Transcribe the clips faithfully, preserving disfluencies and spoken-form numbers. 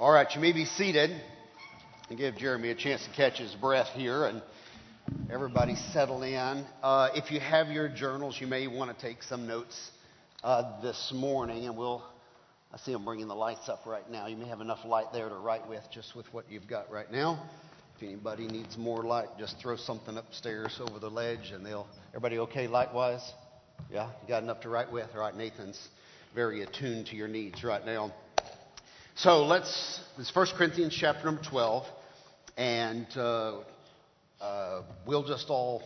All right, you may be seated and give Jeremy a chance to catch his breath here and everybody settle in. Uh, if you have your journals, you may want to take some notes uh, this morning, and we'll, I see I'm bringing the lights up right now. You may have enough light there to write with just with what you've got right now. If anybody needs more light, just throw something upstairs over the ledge and they'll, everybody okay light-wise? Yeah, you got enough to write with? All right, Nathan's very attuned to your needs right now. So let's, it's First Corinthians chapter number twelve, and uh, uh, we'll just all,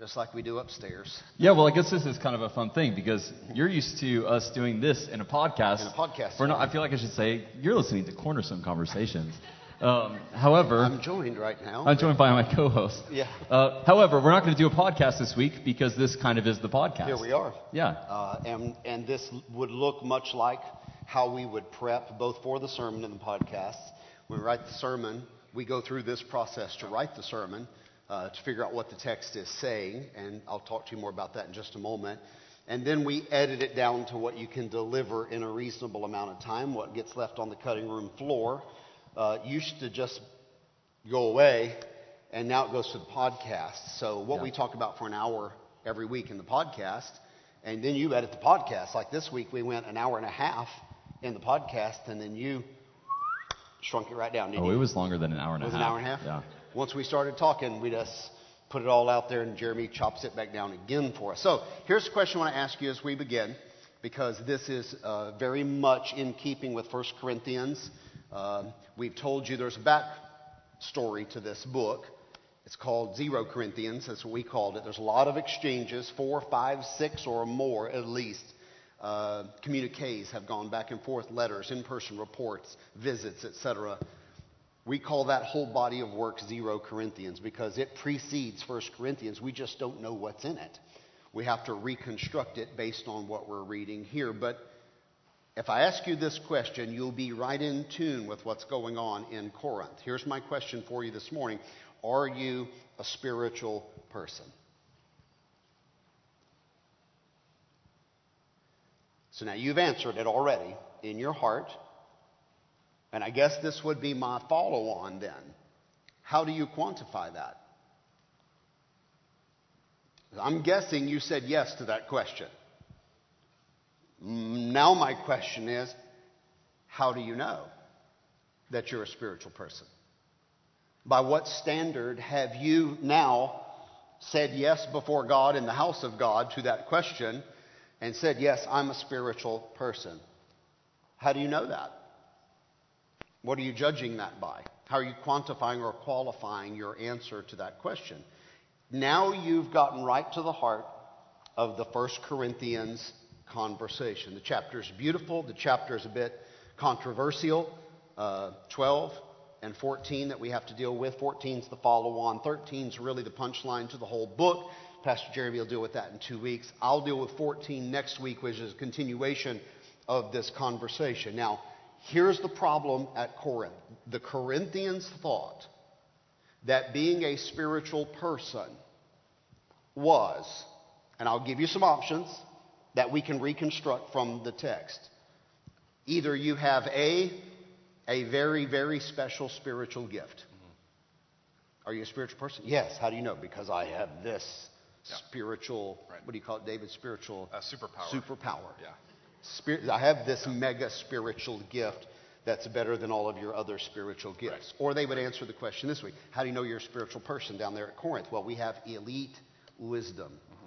just like we do upstairs. Yeah, well, I guess this is kind of a fun thing because you're used to us doing this in a podcast. In a podcast. We're not, I feel like I should say, you're listening to Cornerstone Conversations. Um, however, I'm joined right now. I'm joined by my co-host. Yeah. Uh, however, we're not going to do a podcast this week because this kind of is the podcast. Here we are. Yeah. Uh, and and this would look much like how we would prep both for the sermon and the podcast. When we write the sermon, we go through this process to write the sermon, uh, to figure out what the text is saying, and I'll talk to you more about that in just a moment. And then we edit it down to what you can deliver in a reasonable amount of time, what gets left on the cutting room floor. Uh, used to just go away, and now it goes to the podcast. So what yeah. we talk about for an hour every week in the podcast, and then you edit the podcast. Like this week, we went an hour and a half in the podcast, and then you shrunk it right down. Didn't oh, you? It was longer than an hour and a half. It was an hour and a half? Yeah. Once we started talking, we just put it all out there, and Jeremy chops it back down again for us. So here's the question I want to ask you as we begin, because this is uh, very much in keeping with First Corinthians. Uh, we've told you there's a back story to this book. It's called Zero Corinthians. That's what we called it. There's a lot of exchanges, four, five, six, or more at least. Uh, communiques have gone back and forth, letters, in-person reports, visits, et cetera. We call that whole body of work Zero Corinthians because it precedes First Corinthians. We just don't know what's in it. We have to reconstruct it based on what we're reading here. But if I ask you this question, you'll be right in tune with what's going on in Corinth. Here's my question for you this morning. Are you a spiritual person? So now you've answered it already in your heart. And I guess this would be my follow-on then. How do you quantify that? I'm guessing you said yes to that question. Now my question is, how do you know that you're a spiritual person? By what standard have you now said yes before God in the house of God to that question? And said, yes, I'm a spiritual person. How do you know that? What are you judging that by? How are you quantifying or qualifying your answer to that question? Now you've gotten right to the heart of the First Corinthians conversation. The chapter is beautiful. The chapter is a bit controversial. Uh, twelve and fourteen that we have to deal with. fourteen is the follow-on. thirteen is really the punchline to the whole book. Pastor Jeremy will deal with that in two weeks. I'll deal with fourteen next week, which is a continuation of this conversation. Now, here's the problem at Corinth. The Corinthians thought that being a spiritual person was, and I'll give you some options that we can reconstruct from the text. Either you have A, a very, very special spiritual gift. Are you a spiritual person? Yes. How do you know? Because I have this. Yeah. Spiritual, right. What do you call it, David? Spiritual uh, superpower. Superpower. Yeah. Spir- I have this yeah. mega spiritual gift that's better than all of your other spiritual gifts. Right. Or they would answer the question this way: how do you know you're a spiritual person down there at Corinth? Well, we have elite wisdom, mm-hmm.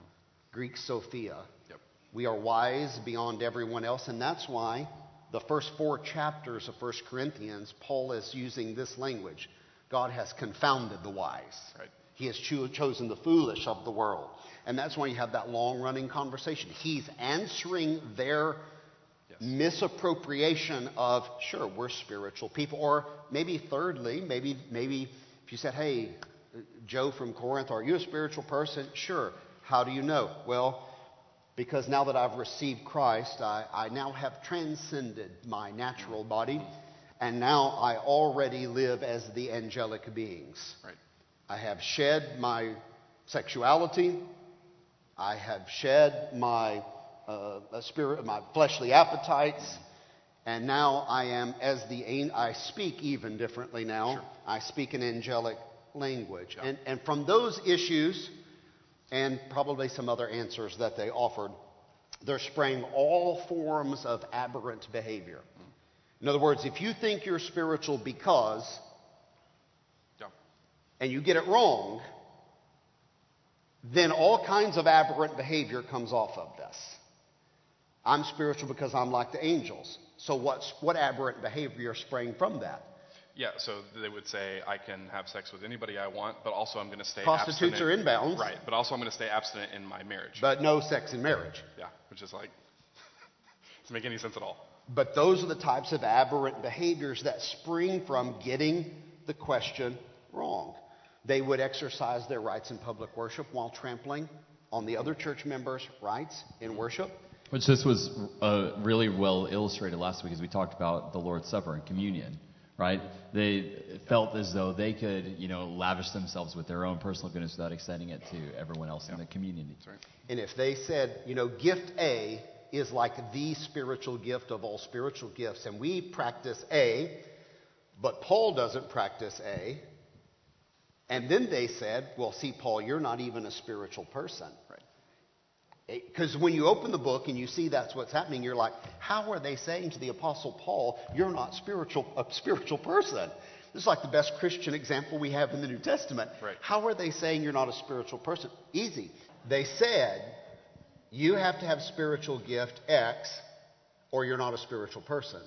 Greek Sophia. Yep. We are wise beyond everyone else, and that's why the first four chapters of First Corinthians, Paul is using this language: God has confounded the wise. Right. He has cho- chosen the foolish of the world. And that's why you have that long-running conversation. He's answering their yes. misappropriation of, sure, we're spiritual people. Or maybe thirdly, maybe maybe if you said, hey, Joe from Corinth, are you a spiritual person? Sure. How do you know? Well, because now that I've received Christ, I, I now have transcended my natural body. And now I already live as the angelic beings. Right. I have shed my sexuality. I have shed my uh, spirit, my fleshly appetites. And now I am as the I speak even differently now. Sure. I speak an angelic language. Sure. And and from those issues and probably some other answers that they offered, there sprang all forms of aberrant behavior. In other words, if you think you're spiritual because, yeah, and you get it wrong, then all kinds of aberrant behavior comes off of this. I'm spiritual because I'm like the angels. So what's, what aberrant behavior sprang from that? Yeah, so they would say, I can have sex with anybody I want, but also I'm going to stay Prostitutes abstinent. Prostitutes are inbounds. Right, but also I'm going to stay abstinent in my marriage. But no sex in marriage. Yeah, which is like, doesn't make any sense at all. But those are the types of aberrant behaviors that spring from getting the question wrong. They would exercise their rights in public worship while trampling on the other church members' rights in worship. Which this was uh, really well illustrated last week as we talked about the Lord's Supper and communion, right? They felt as though they could, you know, lavish themselves with their own personal goodness without extending it to everyone else, yeah, in the community. Right. And if they said, you know, gift A is like the spiritual gift of all spiritual gifts, and we practice A, but Paul doesn't practice A. And then they said, well, see, Paul, you're not even a spiritual person. Right? Because when you open the book and you see that's what's happening, you're like, how are they saying to the Apostle Paul, you're not spiritual, a spiritual person? This is like the best Christian example we have in the New Testament. Right. How are they saying you're not a spiritual person? Easy. They said, you have to have spiritual gift X or you're not a spiritual person.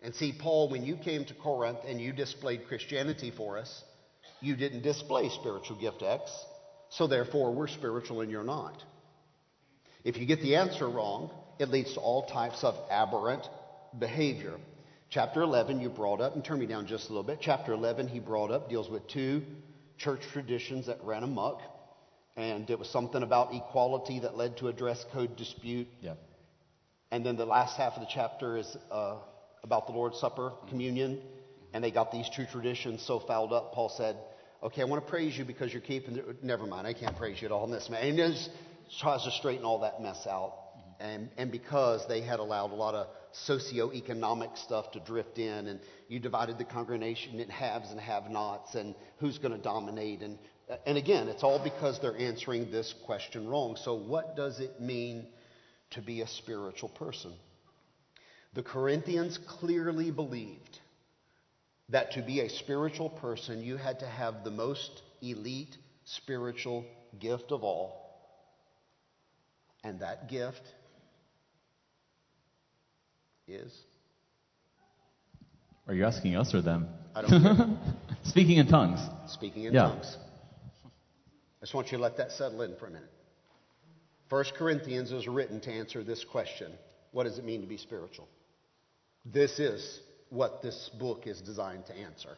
And see, Paul, when you came to Corinth and you displayed Christianity for us, you didn't display spiritual gift X, so therefore we're spiritual and you're not. If you get the answer wrong, it leads to all types of aberrant behavior. Chapter eleven you brought up, and turn me down just a little bit. Chapter eleven he brought up deals with two church traditions that ran amok, and it was something about equality that led to a dress code dispute. Yeah. And then the last half of the chapter is uh, about the Lord's Supper, mm-hmm, communion, and they got these two traditions so fouled up. Paul said, okay, I want to praise you because you're keeping the... Never mind, I can't praise you at all in this, man. And it tries to straighten all that mess out. And and because they had allowed a lot of socioeconomic stuff to drift in, and you divided the congregation in haves and have-nots, and who's going to dominate. And, and again, it's all because they're answering this question wrong. So what does it mean to be a spiritual person? The Corinthians clearly believed that to be a spiritual person, you had to have the most elite spiritual gift of all. And that gift is? Are you asking us or them? I don't know. Speaking in tongues. Speaking in yeah. tongues. I just want you to let that settle in for a minute. First Corinthians is written to answer this question. What does it mean to be spiritual? This is what this book is designed to answer.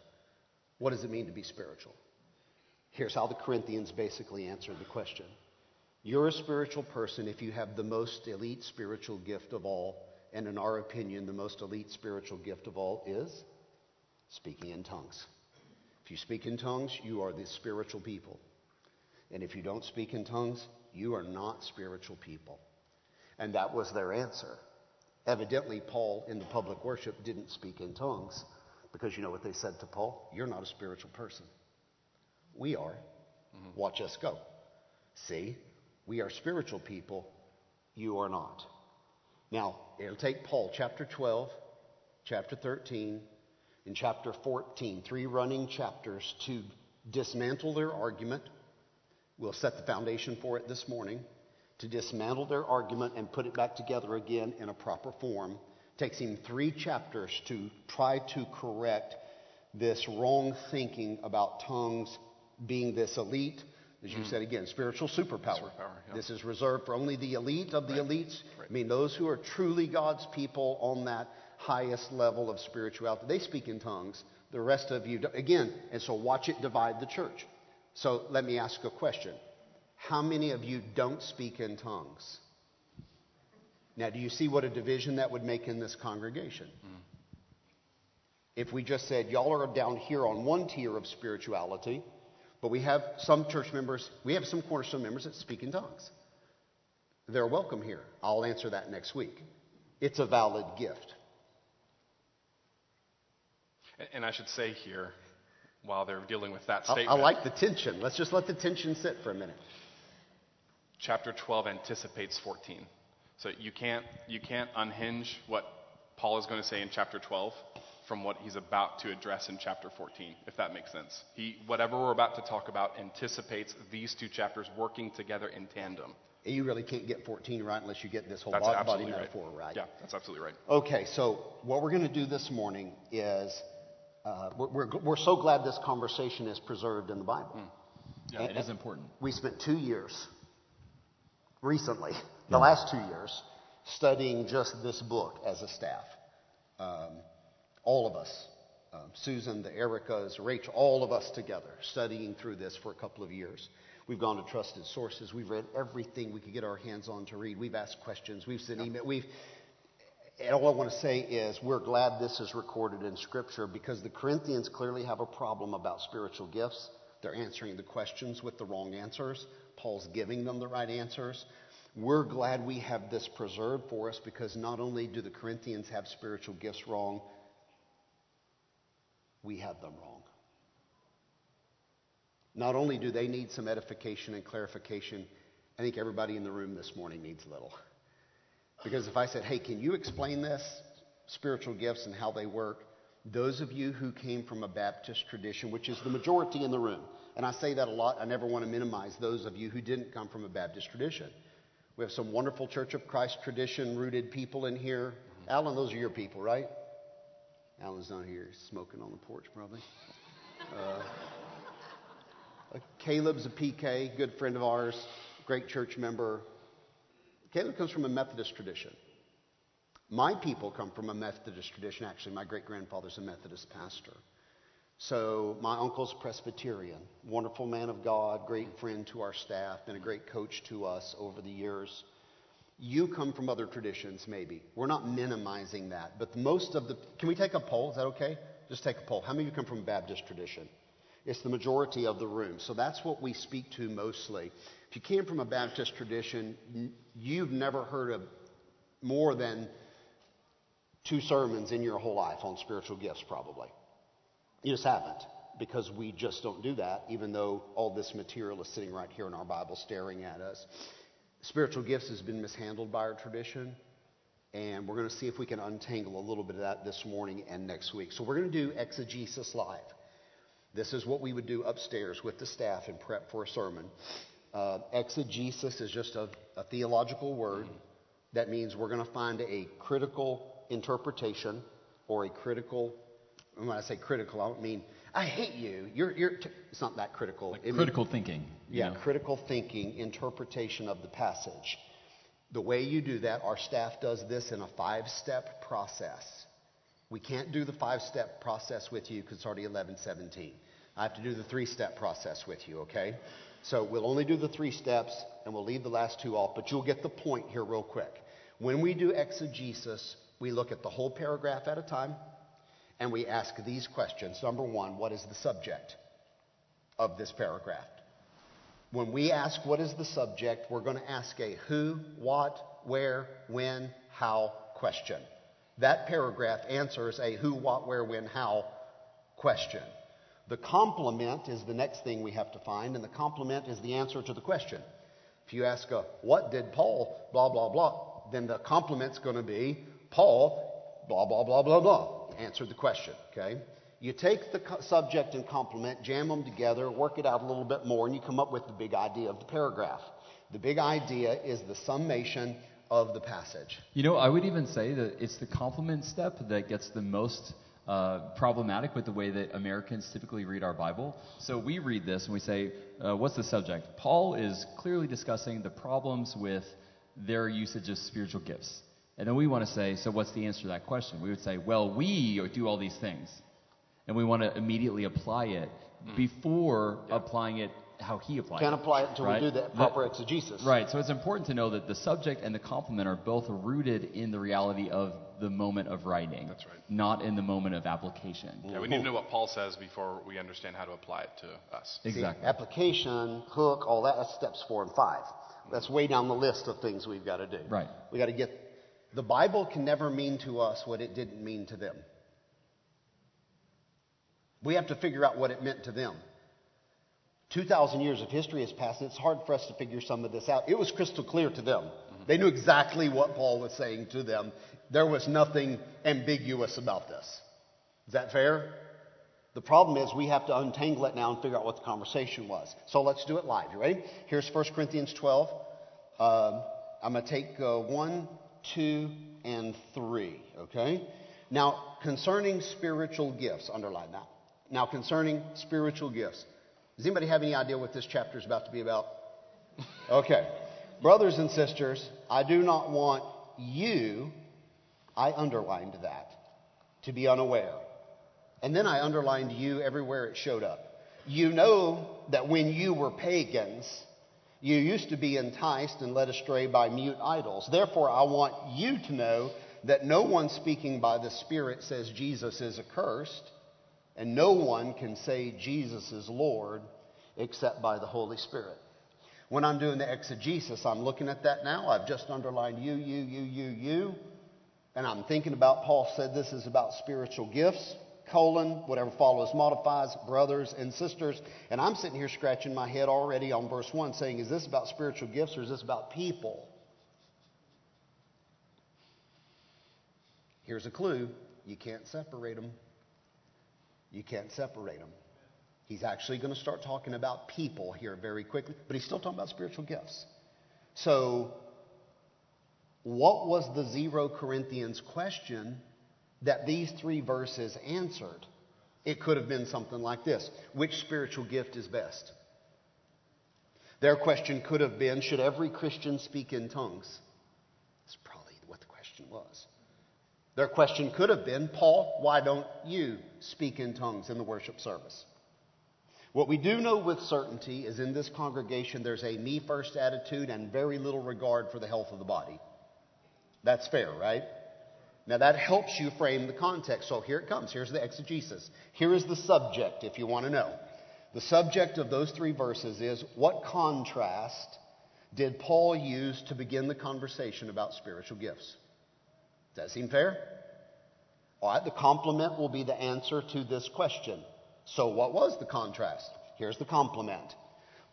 What does it mean to be spiritual? Here's how the Corinthians basically answered the question. You're a spiritual person if you have the most elite spiritual gift of all, and in our opinion, the most elite spiritual gift of all is speaking in tongues. If you speak in tongues, you are the spiritual people. And if you don't speak in tongues, you are not spiritual people. And that was their answer. Evidently, Paul, in the public worship, didn't speak in tongues because you know what they said to Paul? You're not a spiritual person. We are. Mm-hmm. Watch us go. See, we are spiritual people. You are not. Now, it'll take Paul chapter twelve, chapter thirteen, and chapter fourteen, three running chapters to dismantle their argument. We'll set the foundation for it this morning. To dismantle their argument and put it back together again in a proper form. It takes him three chapters to try to correct this wrong thinking about tongues being this elite, as you mm. said again, spiritual superpower. superpower yeah. This is reserved for only the elite of the right. elites. Right. I mean, those who are truly God's people on that highest level of spirituality. They speak in tongues. The rest of you, again, and so watch it divide the church. So let me ask a question. How many of you don't speak in tongues? Now, do you see what a division that would make in this congregation? Mm. If we just said, y'all are down here on one tier of spirituality, but we have some church members, we have some Cornerstone members that speak in tongues. They're welcome here. I'll answer that next week. It's a valid gift. And I should say here, while they're dealing with that statement. I like the tension. Let's just let the tension sit for a minute. Chapter twelve anticipates fourteen. So you can't you can't unhinge what Paul is going to say in chapter twelve from what he's about to address in chapter fourteen, if that makes sense. He whatever we're about to talk about anticipates these two chapters working together in tandem. And you really can't get fourteen right unless you get this whole body, body metaphor right. right. Yeah, that's absolutely right. Okay, so what we're going to do this morning is uh, we're, we're we're so glad this conversation is preserved in the Bible. Mm. Yeah, and, it is important. We spent two years recently, the yeah. last two years, studying just this book as a staff. Um, all of us, um, Susan, the Ericas, Rachel, all of us together, studying through this for a couple of years. We've gone to trusted sources. We've read everything we could get our hands on to read. We've asked questions. We've sent email. We've, and all I want to say is we're glad this is recorded in Scripture because the Corinthians clearly have a problem about spiritual gifts. They're answering the questions with the wrong answers. Paul's giving them the right answers. We're glad we have this preserved for us because not only do the Corinthians have spiritual gifts wrong, we have them wrong. Not only do they need some edification and clarification, I think everybody in the room this morning needs a little. Because if I said, hey, can you explain this, spiritual gifts and how they work? Those of you who came from a Baptist tradition, which is the majority in the room, and I say that a lot, I never want to minimize those of you who didn't come from a Baptist tradition. We have some wonderful Church of Christ tradition-rooted people in here. Mm-hmm. Alan, those are your people, right? Alan's not here. He's smoking on the porch, probably. Uh, Caleb's a P K, good friend of ours, great church member. Caleb comes from a Methodist tradition. My people come from a Methodist tradition. Actually, my great-grandfather's a Methodist pastor. So my uncle's Presbyterian, wonderful man of God, great friend to our staff, been a great coach to us over the years. You come from other traditions, maybe. We're not minimizing that. But most of the... Can we take a poll? Is that okay? Just take a poll. How many of you come from a Baptist tradition? It's the majority of the room. So that's what we speak to mostly. If you came from a Baptist tradition, you've never heard of more than two sermons in your whole life on spiritual gifts, probably. You just haven't, because we just don't do that, even though all this material is sitting right here in our Bible staring at us. Spiritual gifts has been mishandled by our tradition, and we're going to see if we can untangle a little bit of that this morning and next week. So we're going to do exegesis live. This is what we would do upstairs with the staff and prep for a sermon. Uh, exegesis is just a, a theological word. That means we're going to find a critical interpretation or a critical, and when I say critical, I don't mean, I hate you. You're, you're t-. It's not that critical. Like critical means, thinking. Yeah, know. critical thinking, interpretation of the passage. The way you do that, our staff does this in a five-step process. We can't do the five-step process with you because it's already eleven seventeen. I have to do the three-step process with you, okay? So we'll only do the three steps, and we'll leave the last two off, but you'll get the point here real quick. When we do exegesis, we look at the whole paragraph at a time, and we ask these questions. Number one, what is the subject of this paragraph? When we ask what is the subject, we're going to ask a who, what, where, when, how question. That paragraph answers a who, what, where, when, how question. The complement is the next thing we have to find, and the complement is the answer to the question. If you ask a what did Paul, blah, blah, blah, then the complement's going to be Paul, blah, blah, blah, blah, blah, answered the question, okay? You take the co- subject and complement, jam them together, work it out a little bit more, and you come up with the big idea of the paragraph. The big idea is the summation of the passage. You know, I would even say that it's the complement step that gets the most uh, problematic with the way that Americans typically read our Bible. So we read this and we say, uh, what's the subject? Paul is clearly discussing the problems with their usage of spiritual gifts. And then we want to say, so what's the answer to that question? We would say, well, we do all these things. And we want to immediately apply it before yeah. applying it how he applied Can't it. Can't apply it until right? we do that proper that, exegesis. Right. So it's important to know that the subject and the complement are both rooted in the reality of the moment of writing. That's right. Not in the moment of application. Yeah, we need to know what Paul says before we understand how to apply it to us. Exactly. See, application, hook, all that, that's steps four and five. That's way down the list of things we've got to do. Right. We've got to get... The Bible can never mean to us what it didn't mean to them. We have to figure out what it meant to them. two thousand years of history has passed, and it's hard for us to figure some of this out. It was crystal clear to them. Mm-hmm. They knew exactly what Paul was saying to them. There was nothing ambiguous about this. Is that fair? The problem is we have to untangle it now and figure out what the conversation was. So let's do it live. You ready? Here's First Corinthians twelve. Um, I'm going to take uh, one, two, and three. Okay? Now, concerning spiritual gifts. Underline that. Now, concerning spiritual gifts. Does anybody have any idea what this chapter is about to be about? Okay. Brothers and sisters, I do not want you, I underlined that, to be unaware. And then I underlined you everywhere it showed up. You know that when you were pagans, you used to be enticed and led astray by mute idols. Therefore, I want you to know that no one speaking by the Spirit says Jesus is accursed. And no one can say Jesus is Lord except by the Holy Spirit. When I'm doing the exegesis, I'm looking at that now. I've just underlined you, you, you, you, you. And I'm thinking about Paul said this is about spiritual gifts, colon, whatever follows modifies, brothers and sisters. And I'm sitting here scratching my head already on verse one saying, is this about spiritual gifts or is this about people? Here's a clue. You can't separate them. You can't separate them. He's actually going to start talking about people here very quickly, but he's still talking about spiritual gifts. So, what was the Zero Corinthians question that these three verses answered? It could have been something like this. Which spiritual gift is best? Their question could have been, should every Christian speak in tongues? That's probably what the question was. Their question could have been, Paul, why don't you speak in tongues in the worship service? What we do know with certainty is in this congregation there's a me first attitude and very little regard for the health of the body. That's fair, right? Now that helps you frame the context. So here it comes. Here's the exegesis. Here is the subject if you want to know. The subject of those three verses is what contrast did Paul use to begin the conversation about spiritual gifts? Does that seem fair? All right, the complement will be the answer to this question. So what was the contrast? Here's the complement.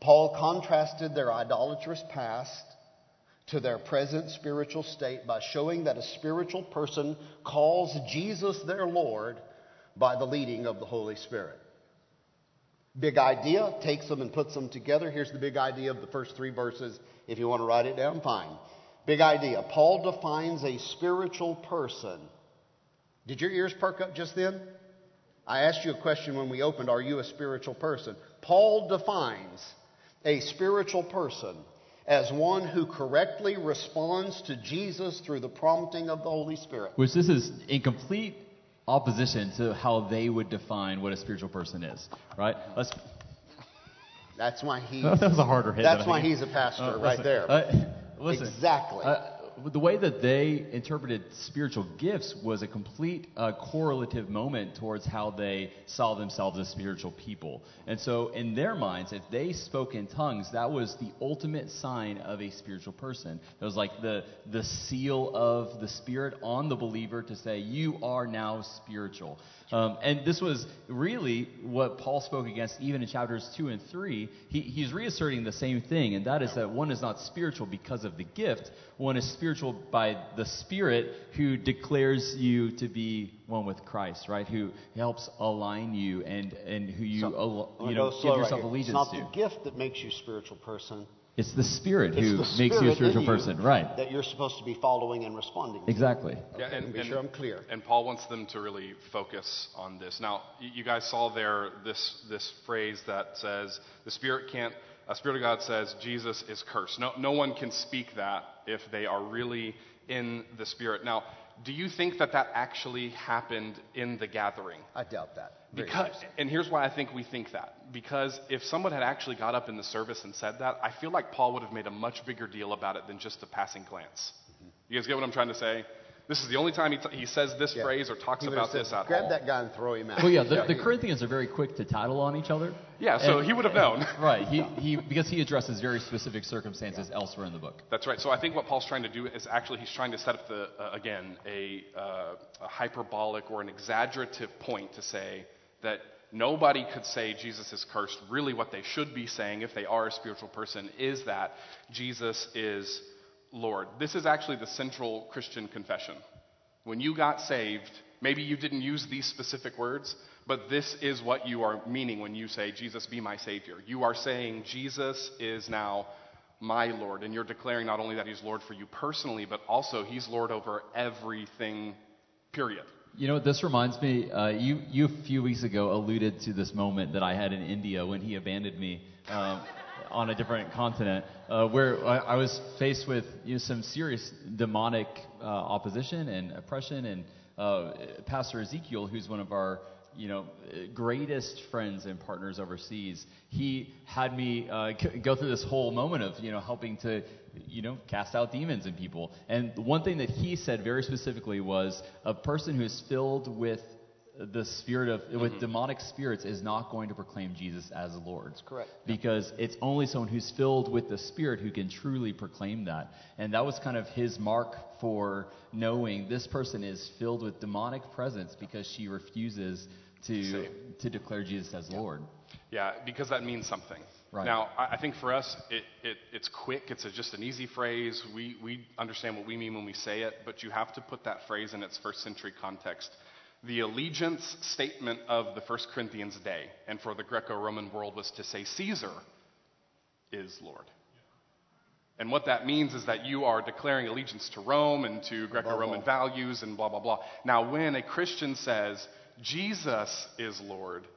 Paul contrasted their idolatrous past to their present spiritual state by showing that a spiritual person calls Jesus their Lord by the leading of the Holy Spirit. Big idea, takes them and puts them together. Here's the big idea of the first three verses. If you want to write it down, fine. Big idea. Paul defines a spiritual person. Did your ears perk up just then? I asked you a question when we opened, are you a spiritual person? Paul defines a spiritual person as one who correctly responds to Jesus through the prompting of the Holy Spirit. Which this is in complete opposition to how they would define what a spiritual person is, right? Let's... That's why he's... That was a harder hit. That's why he's a pastor uh, right there. Uh, Listen, exactly. Uh, the way that they interpreted spiritual gifts was a complete uh, correlative moment towards how they saw themselves as spiritual people. And so in their minds, if they spoke in tongues, that was the ultimate sign of a spiritual person. It was like the, the seal of the Spirit on the believer to say, you are now spiritual. Um, and this was really what Paul spoke against even in chapters two and three. He, he's reasserting the same thing, and that is that one is not spiritual because of the gift. One is spiritual by the Spirit who declares you to be one with Christ, right? Who helps align you and, and who you, so, al- you know, give yourself right allegiance to. It's not to. The gift that makes you a spiritual person. It's the Spirit it's who the Spirit makes you a spiritual you person, right? That you're supposed to be following and responding to. Exactly. Okay, yeah, and, to be and, sure I'm clear. And Paul wants them to really focus on this. Now, you guys saw there this this phrase that says the Spirit can't. The Spirit of God says Jesus is cursed. No, no one can speak that if they are really in the Spirit. Now, do you think that that actually happened in the gathering? I doubt that. Because, and here's why I think we think that. Because if someone had actually got up in the service and said that, I feel like Paul would have made a much bigger deal about it than just a passing glance. Mm-hmm. You guys get what I'm trying to say? This is the only time he, t- he says this yeah. phrase or talks about said, this at grab all. Grab that guy and throw him out. Well, yeah, the, the Corinthians are very quick to tattle on each other. Yeah, so and, he would have known. Right, he, he because he addresses very specific circumstances yeah. elsewhere in the book. That's right. So I think what Paul's trying to do is actually he's trying to set up, the uh, again, a, uh, a hyperbolic or an exaggerative point to say that nobody could say Jesus is cursed. Really what they should be saying, if they are a spiritual person, is that Jesus is Lord. This is actually the central Christian confession. When you got saved, maybe you didn't use these specific words, but this is what you are meaning when you say, Jesus, be my Savior. You are saying Jesus is now my Lord, and you're declaring not only that he's Lord for you personally, but also he's Lord over everything, period. You know, this reminds me, uh, you, you a few weeks ago alluded to this moment that I had in India when he abandoned me um, on a different continent, uh, where I, I was faced with you know, some serious demonic uh, opposition and oppression, and uh, Pastor Ezekiel, who's one of our you know, greatest friends and partners overseas, he had me uh, c- go through this whole moment of, you know, helping to, you know, cast out demons in people. And one thing that he said very specifically was, a person who is filled with the spirit of, mm-hmm. with demonic spirits is not going to proclaim Jesus as Lord. That's correct. Because it's only someone who's filled with the Spirit who can truly proclaim that. And that was kind of his mark for knowing this person is filled with demonic presence, because she refuses to Same. to declare Jesus as yeah. Lord. Yeah, because that means something. Right. Now, I think for us, it, it it's quick. It's a, just an easy phrase. We we understand what we mean when we say it, but you have to put that phrase in its first century context. The allegiance statement of the First Corinthians day, and for the Greco-Roman world, was to say Caesar is Lord. And what that means is that you are declaring allegiance to Rome and to Greco-Roman blah, blah. values and blah, blah, blah. Now, when a Christian says Jesus is Lord,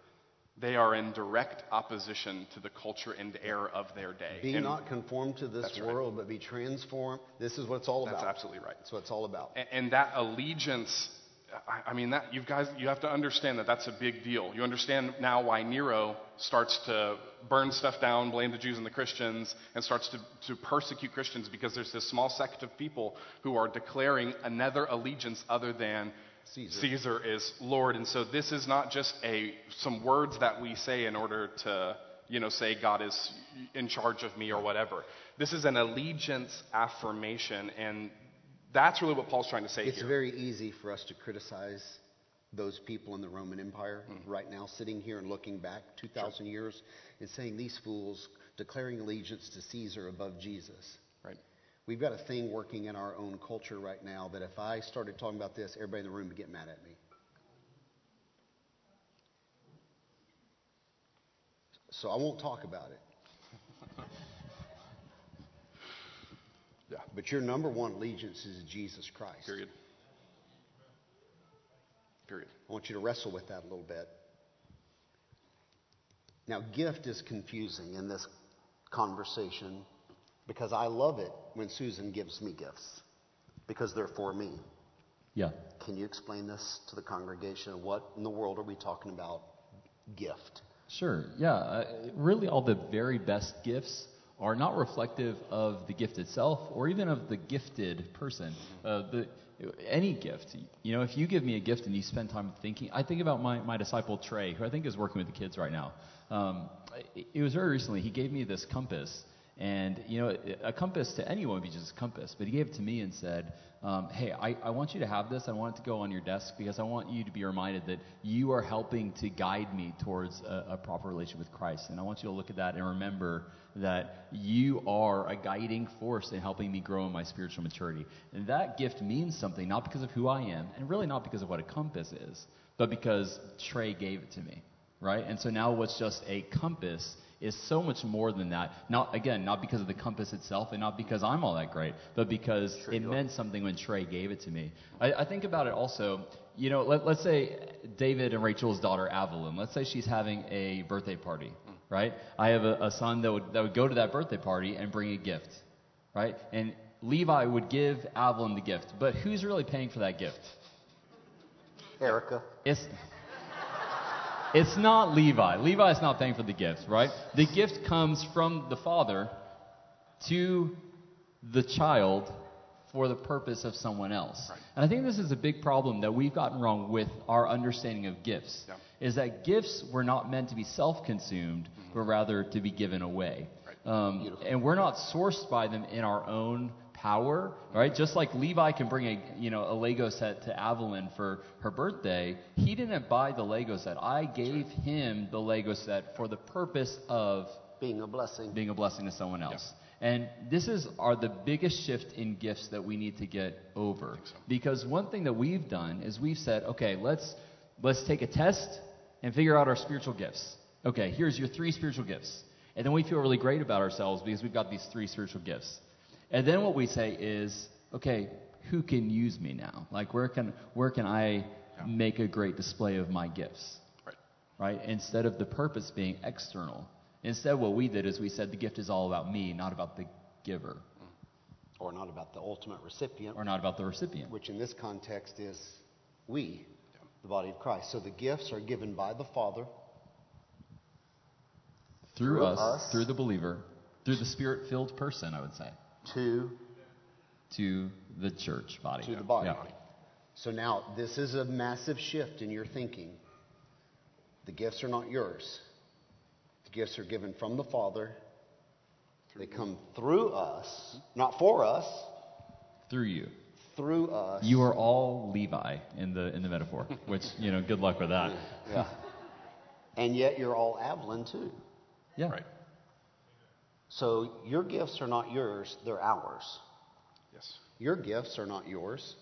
they are in direct opposition to the culture and air of their day. Be and not conformed to this world, right. but be transformed. This is what it's all that's about. That's absolutely right. That's what it's all about. And, and that allegiance, I mean, that you guys, you have to understand that that's a big deal. You understand now why Nero starts to burn stuff down, blame the Jews and the Christians, and starts to, to persecute Christians, because there's this small sect of people who are declaring another allegiance other than Caesar. Caesar is Lord. And so this is not just a some words that we say in order to, you know, say God is in charge of me or whatever. This is an allegiance affirmation, and that's really what Paul's trying to say it's here. It's very easy for us to criticize those people in the Roman Empire mm-hmm. right now, sitting here and looking back two thousand sure. years and saying, these fools declaring allegiance to Caesar above Jesus. Right. We've got a thing working in our own culture right now that if I started talking about this, everybody in the room would get mad at me. So I won't talk about it. Yeah. But your number one allegiance is Jesus Christ. Period. Period. I want you to wrestle with that a little bit. Now, gift is confusing in this conversation, because I love it when Susan gives me gifts, because they're for me. Yeah. Can you explain this to the congregation? What in the world are we talking about? Gift. Sure. Yeah. Uh, really, all the very best gifts are not reflective of the gift itself, or even of the gifted person. Uh, the, any gift, you know, if you give me a gift and you spend time thinking, I think about my, my disciple Trey, who I think is working with the kids right now. Um, it, it was very recently, he gave me this compass, and you know, a compass to anyone would be just a compass, but he gave it to me and said, um, hey, I, I want you to have this, I want it to go on your desk, because I want you to be reminded that you are helping to guide me towards a, a proper relationship with Christ, and I want you to look at that and remember that you are a guiding force in helping me grow in my spiritual maturity. And that gift means something, not because of who I am, and really not because of what a compass is, but because Trey gave it to me, right? And so now what's just a compass is so much more than that. Not, again, not because of the compass itself, and not because I'm all that great, but because it meant something when Trey gave it to me. I, I think about it also, you know, let, let's say David and Rachel's daughter, Avalon, let's say she's having a birthday party, right? I have a, a son that would that would go to that birthday party and bring a gift, right? And Levi would give Avalon the gift, but who's really paying for that gift? Erica. It's... It's not Levi. Levi is not paying for the gift, right? The gift comes from the father to the child for the purpose of someone else. Right. And I think this is a big problem that we've gotten wrong with our understanding of gifts, yeah. is that gifts were not meant to be self-consumed, mm-hmm. but rather to be given away. Right. Um, and we're not sourced by them in our own power, right? Just like Levi can bring a, you know, a Lego set to Avalyn for her birthday, he didn't buy the Lego set. I gave him the Lego set for the purpose of being a blessing, being a blessing to someone else. Yeah. And this is are the biggest shift in gifts that we need to get over. So. Because one thing that we've done is we've said, okay, let's let's take a test and figure out our spiritual gifts. Okay, here's your three spiritual gifts. And then we feel really great about ourselves because we've got these three spiritual gifts. And then what we say is, okay, who can use me now? Like, where can where can I yeah. make a great display of my gifts? Right. Right? Instead of the purpose being external. Instead, what we did is we said the gift is all about me, not about the giver. Or not about the ultimate recipient. Or not about the recipient. Which in this context is we, the body of Christ. So the gifts are given by the Father. Through, through us, us, through the believer, through the Spirit-filled person, I would say. To? To the church body. To the body. Yeah. So now, this is a massive shift in your thinking. The gifts are not yours. Gifts are given from the Father. They come through us, not for us. Through you. Through us. You are all Levi in the in the metaphor, which, you know, good luck with that. Yeah. yeah. And yet you're all Avalyn too. Yeah. Right. So your gifts are not yours, they're ours. Yes. Your gifts are not yours.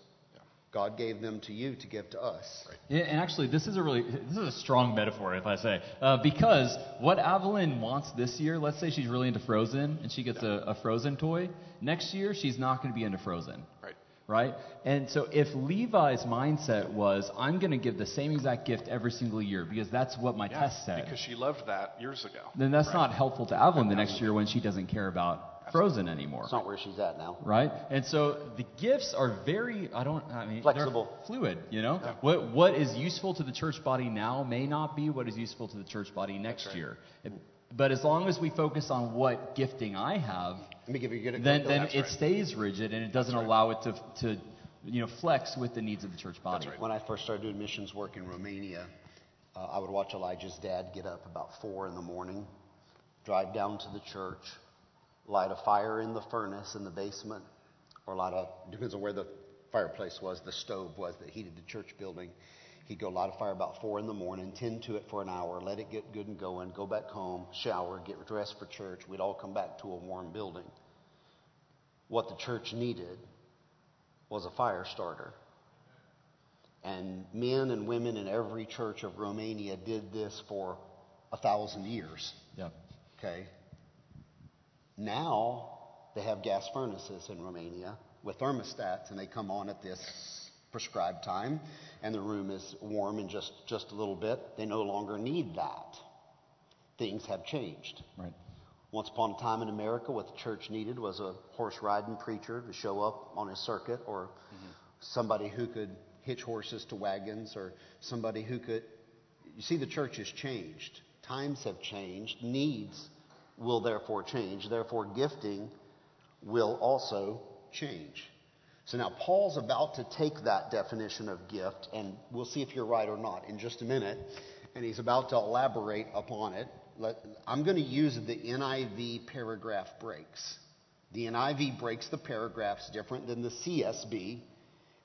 God gave them to you to give to us. Right. And actually, this is a really this is a strong metaphor, if I say, uh, because what Avalyn wants this year, let's say she's really into Frozen and she gets yeah. a, a Frozen toy. Next year, she's not going to be into Frozen. Right. Right. And so, if Levi's mindset was, I'm going to give the same exact gift every single year because that's what my yeah, test said, because she loved that years ago. Then that's right. not helpful to Avalyn the next year when she doesn't care about Frozen anymore. It's not where she's at now. Right? And so the gifts are very, I don't, I mean, flexible. They're fluid, you know? Yeah. What What is useful to the church body now may not be what is useful to the church body next right. year. But as long as we focus on what gifting I have, Let me give you a good then, then it right. stays rigid and it doesn't right. allow it to, to, you know, flex with the needs of the church body. Right. When I first started doing missions work in Romania, uh, I would watch Elijah's dad get up about four in the morning, drive down to the church, light a fire in the furnace in the basement, or light a, depends on where the fireplace was, the stove was that heated the church building. He'd go light a fire about four in the morning, tend to it for an hour, let it get good and going, go back home, shower, get dressed for church. We'd all come back to a warm building. What the church needed was a fire starter. And men and women in every church of Romania did this for a thousand years. Yeah. Okay. Now they have gas furnaces in Romania with thermostats, and they come on at this prescribed time, and the room is warm in just, just a little bit. They no longer need that. Things have changed. Right. Once upon a time in America, what the church needed was a horse-riding preacher to show up on his circuit, or mm-hmm. somebody who could hitch horses to wagons, or somebody who could... You see, the church has changed. Times have changed. Needs will therefore change. Therefore, gifting will also change. So now Paul's about to take that definition of gift, and we'll see if you're right or not in just a minute. And he's about to elaborate upon it. Let, I'm going to use the N I V paragraph breaks. The N I V breaks the paragraphs different than the C S B,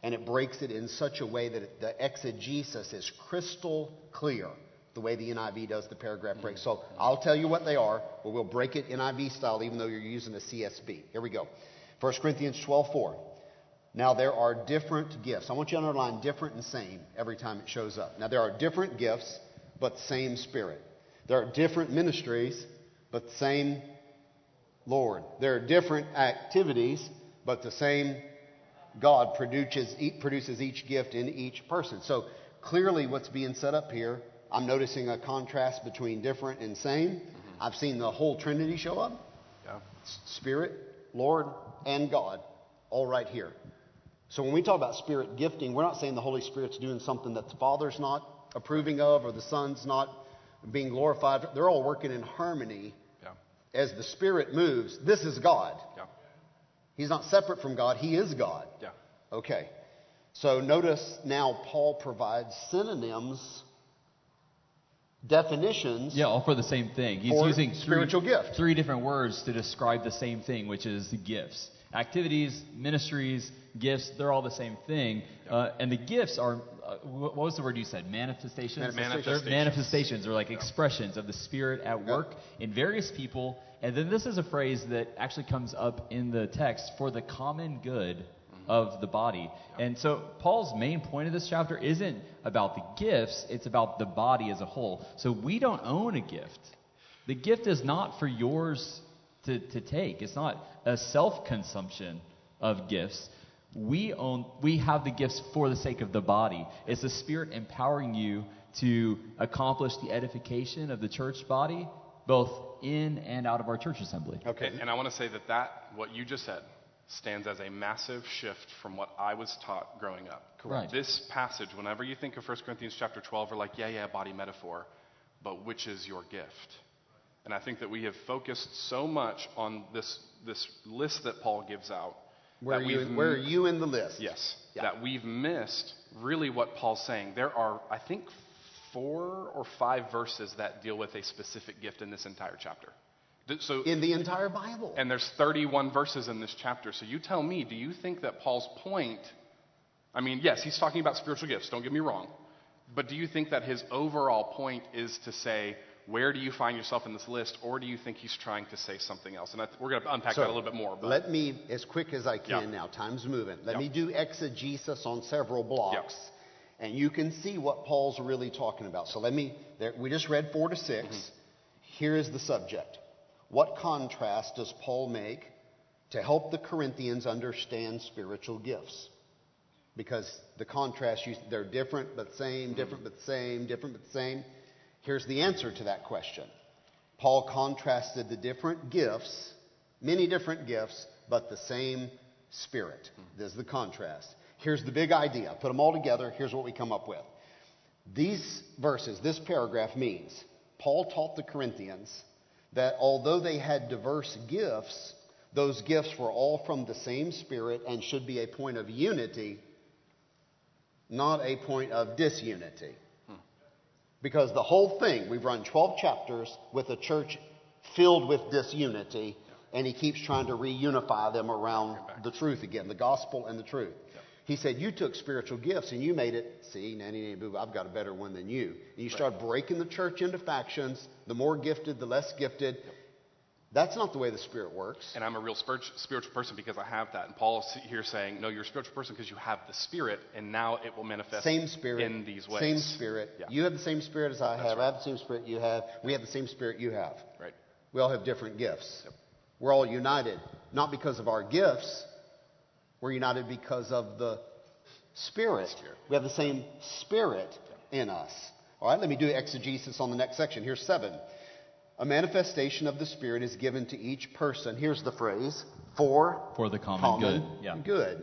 and it breaks it in such a way that the exegesis is crystal clear. The way the N I V does the paragraph break. So I'll tell you what they are, but we'll break it N I V style even though you're using a C S B. Here we go. First Corinthians twelve four. Now there are different gifts. I want you to underline different and same every time it shows up. Now there are different gifts, but same Spirit. There are different ministries, but same Lord. There are different activities, but the same God produces produces each gift in each person. So clearly what's being set up here, I'm noticing a contrast between different and same. Mm-hmm. I've seen the whole Trinity show up. Yeah. Spirit, Lord, and God, all right here. So when we talk about Spirit gifting, we're not saying the Holy Spirit's doing something that the Father's not approving of or the Son's not being glorified. They're all working in harmony. Yeah. As the Spirit moves, this is God. Yeah. He's not separate from God. He is God. Yeah. Okay. So notice now Paul provides synonyms, definitions. Yeah, all for the same thing. He's using spiritual three, gift. Three different words to describe the same thing, which is the gifts. Activities, ministries, gifts, they're all the same thing. Yep. Uh, and the gifts are, uh, what was the word you said? Manifestations? Manifestations. They're manifestations are like yep. expressions of the Spirit at work yep. in various people. And then this is a phrase that actually comes up in the text, for the common good mm-hmm. of the body. Yep. And so Paul's main point of this chapter isn't about the gifts, it's about the body as a whole. So we don't own a gift. The gift is not for yours to, to take. It's not a self-consumption of gifts. We own. We have the gifts for the sake of the body. It's the Spirit empowering you to accomplish the edification of the church body, both in and out of our church assembly. Okay, and, and I want to say that that, what you just said, stands as a massive shift from what I was taught growing up. Correct. Right. This passage, whenever you think of First Corinthians chapter twelve, we're like, yeah, yeah, body metaphor, but which is your gift? And I think that we have focused so much on this this list that Paul gives out. Where are, you, where are you in the list? Yes. Yeah. That we've missed really what Paul's saying. There are, I think, four or five verses that deal with a specific gift in this entire chapter. So in the entire Bible. And there's thirty-one verses in this chapter. So you tell me, do you think that Paul's point, I mean, yes, he's talking about spiritual gifts, don't get me wrong. But do you think that his overall point is to say, where do you find yourself in this list, or do you think he's trying to say something else? And I, we're going to unpack so that a little bit more. But. Let me, as quick as I can yep. now, time's moving. Let yep. me do exegesis on several blocks, yep. and you can see what Paul's really talking about. So let me, there, we just read four to six. Mm-hmm. Here is the subject. What contrast does Paul make to help the Corinthians understand spiritual gifts? Because the contrast, you, they're different but same, different mm-hmm. but same, different but same. Here's the answer to that question. Paul contrasted the different gifts, many different gifts, but the same Spirit. There's the contrast. Here's the big idea. Put them all together. Here's what we come up with. These verses, this paragraph means Paul taught the Corinthians that although they had diverse gifts, those gifts were all from the same Spirit and should be a point of unity, not a point of disunity. Because the whole thing, we've run twelve chapters with a church filled with disunity, and he keeps trying to reunify them around the truth again, the gospel and the truth. Yep. He said, you took spiritual gifts and you made it, see, nanny, nanny, boo, I've got a better one than you. And you right. start breaking the church into factions, the more gifted, the less gifted. Yep. That's not the way the Spirit works. And I'm a real spiritual person because I have that. And Paul's here saying, no, you're a spiritual person because you have the Spirit, and now it will manifest same Spirit, in these ways. Same Spirit. Yeah. You have the same Spirit as I That's have. Right. I have the same Spirit you have. We have the same Spirit you have. Right. We all have different gifts. Yep. We're all united, not because of our gifts. We're united because of the Spirit. Spirit. We have the same Spirit yep. in us. All right, let me do exegesis on the next section. Here's seven. A manifestation of the Spirit is given to each person. Here's the phrase, for, for the common, common good. Yeah. good.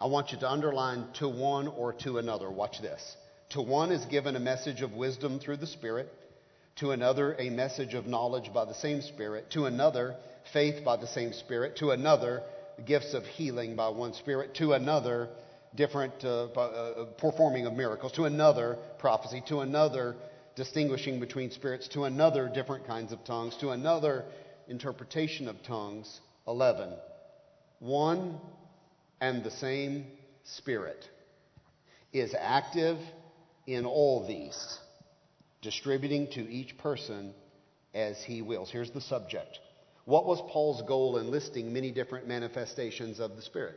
I want you to underline to one or to another. Watch this. To one is given a message of wisdom through the Spirit. To another, a message of knowledge by the same Spirit. To another, faith by the same Spirit. To another, gifts of healing by one Spirit. To another, different uh, uh, performing of miracles. To another, prophecy. To another, distinguishing between spirits, to another different kinds of tongues, to another interpretation of tongues. eleven. One and the same Spirit is active in all these, distributing to each person as he wills. Here's the subject. What was Paul's goal in listing many different manifestations of the Spirit?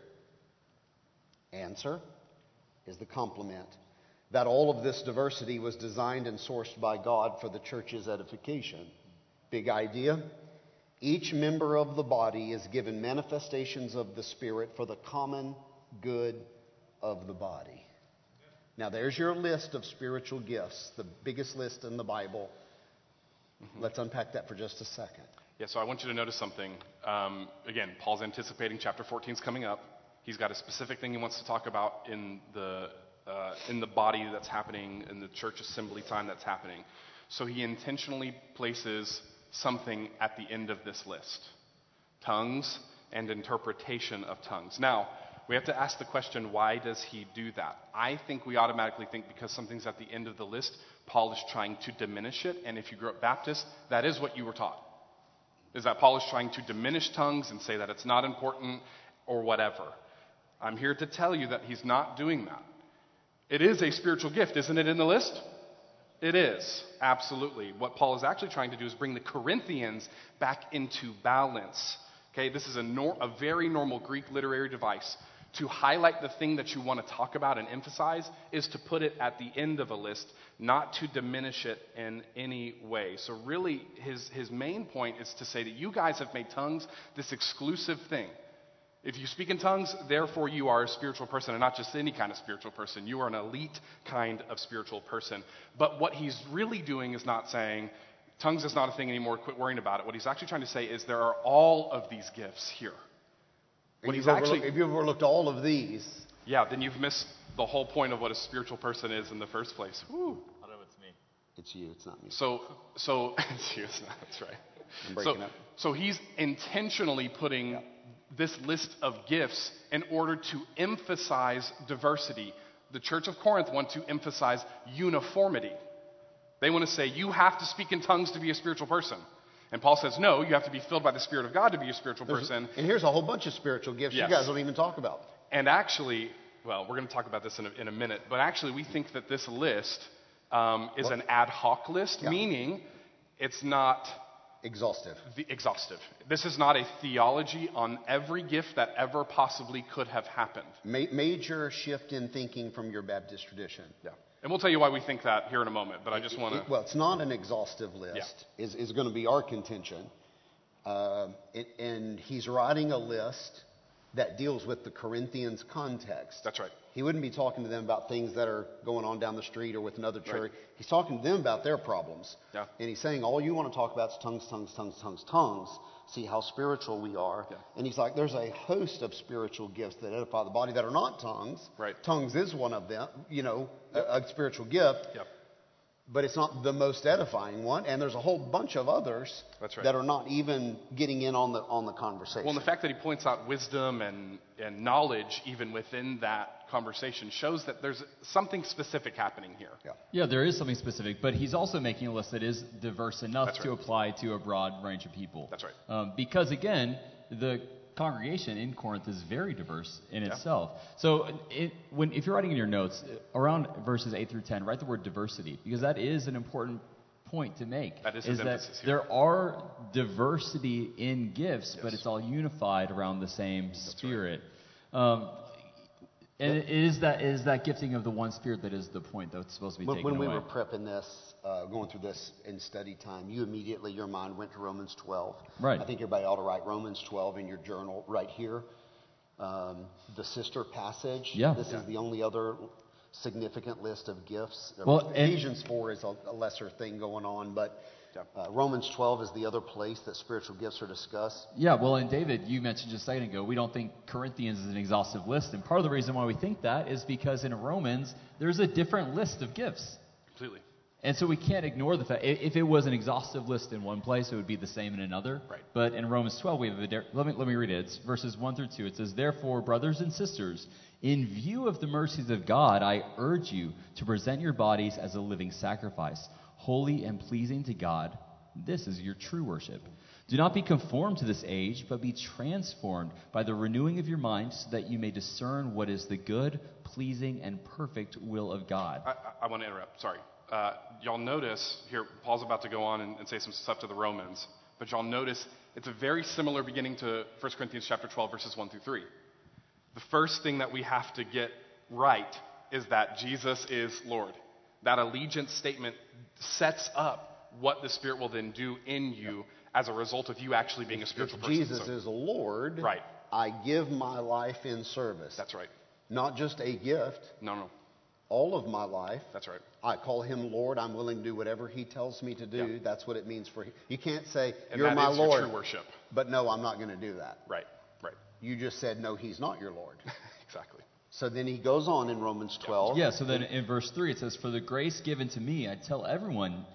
Answer is the complement. That all of this diversity was designed and sourced by God for the church's edification. Big idea. Each member of the body is given manifestations of the Spirit for the common good of the body. Now there's your list of spiritual gifts, the biggest list in the Bible. Mm-hmm. Let's unpack that for just a second. Yeah, so I want you to notice something. Um, again, Paul's anticipating chapter fourteen is coming up. He's got a specific thing he wants to talk about in the... Uh, in the body that's happening, in the church assembly time that's happening. So he intentionally places something at the end of this list. Tongues and interpretation of tongues. Now, we have to ask the question, why does he do that? I think we automatically think because something's at the end of the list, Paul is trying to diminish it. And if you grew up Baptist, that is what you were taught. is that Paul is trying to diminish tongues and say that it's not important or whatever. I'm here to tell you that he's not doing that. It is a spiritual gift, isn't it in the list? It is, absolutely. What Paul is actually trying to do is bring the Corinthians back into balance. Okay, this is a, nor- a very normal Greek literary device. To highlight the thing that you want to talk about and emphasize is to put it at the end of a list, not to diminish it in any way. So really, his, his main point is to say that you guys have made tongues this exclusive thing. If you speak in tongues, therefore you are a spiritual person, and not just any kind of spiritual person. You are an elite kind of spiritual person. But what he's really doing is not saying, tongues is not a thing anymore, quit worrying about it. What he's actually trying to say is there are all of these gifts here. What he's actually, if you've overlooked all of these. Yeah, then you've missed the whole point of what a spiritual person is in the first place. Woo. I know it's me. It's you, it's not me. So, so it's you, it's not, that's right. I'm breaking so, up. So he's intentionally putting yeah. this list of gifts in order to emphasize diversity. The Church of Corinth wants to emphasize uniformity. They want to say, you have to speak in tongues to be a spiritual person. And Paul says, no, you have to be filled by the Spirit of God to be a spiritual person. And here's a whole bunch of spiritual gifts yes. you guys don't even talk about. And actually, well, we're going to talk about this in a, in a minute, but actually we think that this list um, is what? an ad hoc list, yeah. meaning it's not... Exhaustive. The, exhaustive. This is not a theology on every gift that ever possibly could have happened. Ma- major shift in thinking from your Baptist tradition. Yeah. And we'll tell you why we think that here in a moment, but I just want to... Well, it's not an exhaustive list, yeah. is, is going to be our contention. Uh, it, and he's writing a list that deals with the Corinthians' context. That's right. He wouldn't be talking to them about things that are going on down the street or with another church. Right. He's talking to them about their problems. Yeah. And he's saying, all you want to talk about is tongues, tongues, tongues, tongues, tongues. See how spiritual we are. Yeah. And he's like, there's a host of spiritual gifts that edify the body that are not tongues. Right. Tongues is one of them, you know, yep. a, a spiritual gift. Yep. But it's not the most edifying one, and there's a whole bunch of others That's right. that are not even getting in on the on the conversation. Well, and the fact that he points out wisdom and, and knowledge even within that conversation shows that there's something specific happening here. Yeah, yeah, there is something specific, but he's also making a list that is diverse enough That's right. to apply to a broad range of people. That's right. Um, because, again, the congregation in Corinth is very diverse in yeah. itself. So it, when, if you're writing in your notes, around verses eight through ten, write the word diversity, because that is an important point to make. That is, is that there here. Are diversity in gifts, yes. but it's all unified around the same That's Spirit. Right. Um, and yeah. it is that it is that gifting of the one Spirit that is the point that's supposed to be when, taken when away. When we were prepping this, uh, going through this in study time, you immediately, your mind went to Romans twelve. Right. I think everybody ought to write Romans twelve in your journal right here. Um, the sister passage. Yeah. This yeah. is the only other significant list of gifts. Well, Ephesians four is a, a lesser thing going on, but... Uh, Romans twelve is the other place that spiritual gifts are discussed. Yeah, well, and David, you mentioned just a second ago, we don't think Corinthians is an exhaustive list, and part of the reason why we think that is because in Romans, there's a different list of gifts. Completely. And so we can't ignore the fact, if it was an exhaustive list in one place, it would be the same in another. Right. But in Romans twelve, we have a, let me, let me read it, it's verses one through two, it says, "Therefore, brothers and sisters, in view of the mercies of God, I urge you to present your bodies as a living sacrifice, holy and pleasing to God. This is your true worship. Do not be conformed to this age, but be transformed by the renewing of your mind so that you may discern what is the good, pleasing, and perfect will of God." I, I, I want to interrupt. Sorry. Uh, y'all notice here, Paul's about to go on and, and say some stuff to the Romans, but y'all notice it's a very similar beginning to First Corinthians chapter twelve, verses one through three. The first thing that we have to get right is that Jesus is Lord. That allegiance statement sets up what the Spirit will then do in you as a result of you actually being a spiritual person. Jesus so, is Lord. Right. I give my life in service. That's right. Not just a gift. No, no. All of my life. That's right. I call him Lord. I'm willing to do whatever he tells me to do. Yeah. That's what it means for him. You can't say, and you're my Lord. Your true worship. But no, I'm not going to do that. Right, right. You just said, no, he's not your Lord. Exactly. So then he goes on in Romans twelve. Yeah, so then in verse three it says, "For the grace given to me, I tell everyone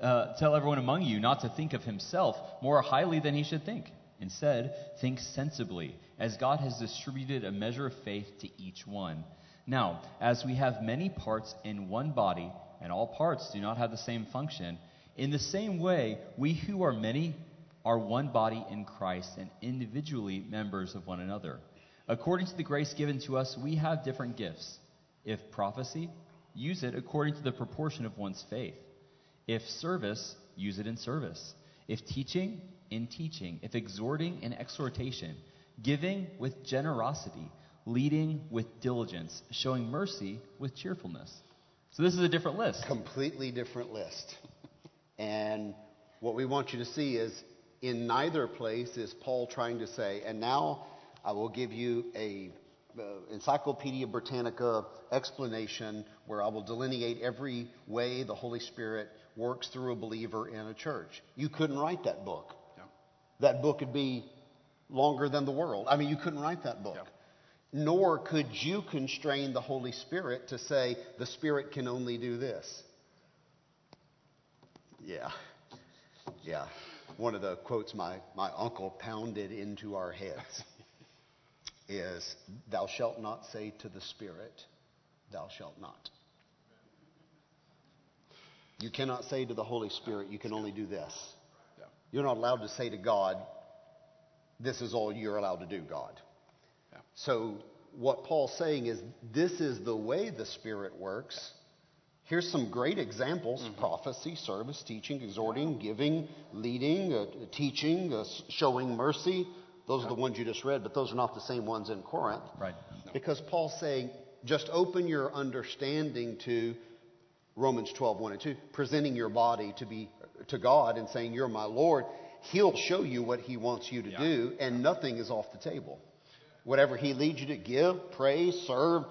uh, tell everyone among you not to think of himself more highly than he should think. Instead, think sensibly, as God has distributed a measure of faith to each one. Now, as we have many parts in one body, and all parts do not have the same function, in the same way we who are many... are one body in Christ and individually members of one another. According to the grace given to us, we have different gifts. If prophecy, use it according to the proportion of one's faith. If service, use it in service. If teaching, in teaching. If exhorting, in exhortation. Giving with generosity. Leading with diligence. Showing mercy with cheerfulness. So this is a different list. Completely different list. And what we want you to see is in neither place is Paul trying to say, and now I will give you a uh, Encyclopedia Britannica explanation where I will delineate every way the Holy Spirit works through a believer in a church. You couldn't write that book. Yeah. That book would be longer than the world. I mean, you couldn't write that book. Yeah. Nor could you constrain the Holy Spirit to say the Spirit can only do this. Yeah. Yeah. One of the quotes my, my uncle pounded into our heads is, thou shalt not say to the Spirit, thou shalt not. You cannot say to the Holy Spirit, you can only do this. You're not allowed to say to God, this is all you're allowed to do, God. So what Paul's saying is, this is the way the Spirit works. Here's some great examples: mm-hmm. prophecy, service, teaching, exhorting, giving, leading, uh, teaching, uh, showing mercy. Those are the ones you just read, but those are not the same ones in Corinth. Right. No. Because Paul's saying, just open your understanding to Romans twelve, one and two, presenting your body to be to God and saying, you're my Lord. He'll show you what he wants you to yeah. do, and nothing is off the table. Whatever he leads you to give, pray, serve,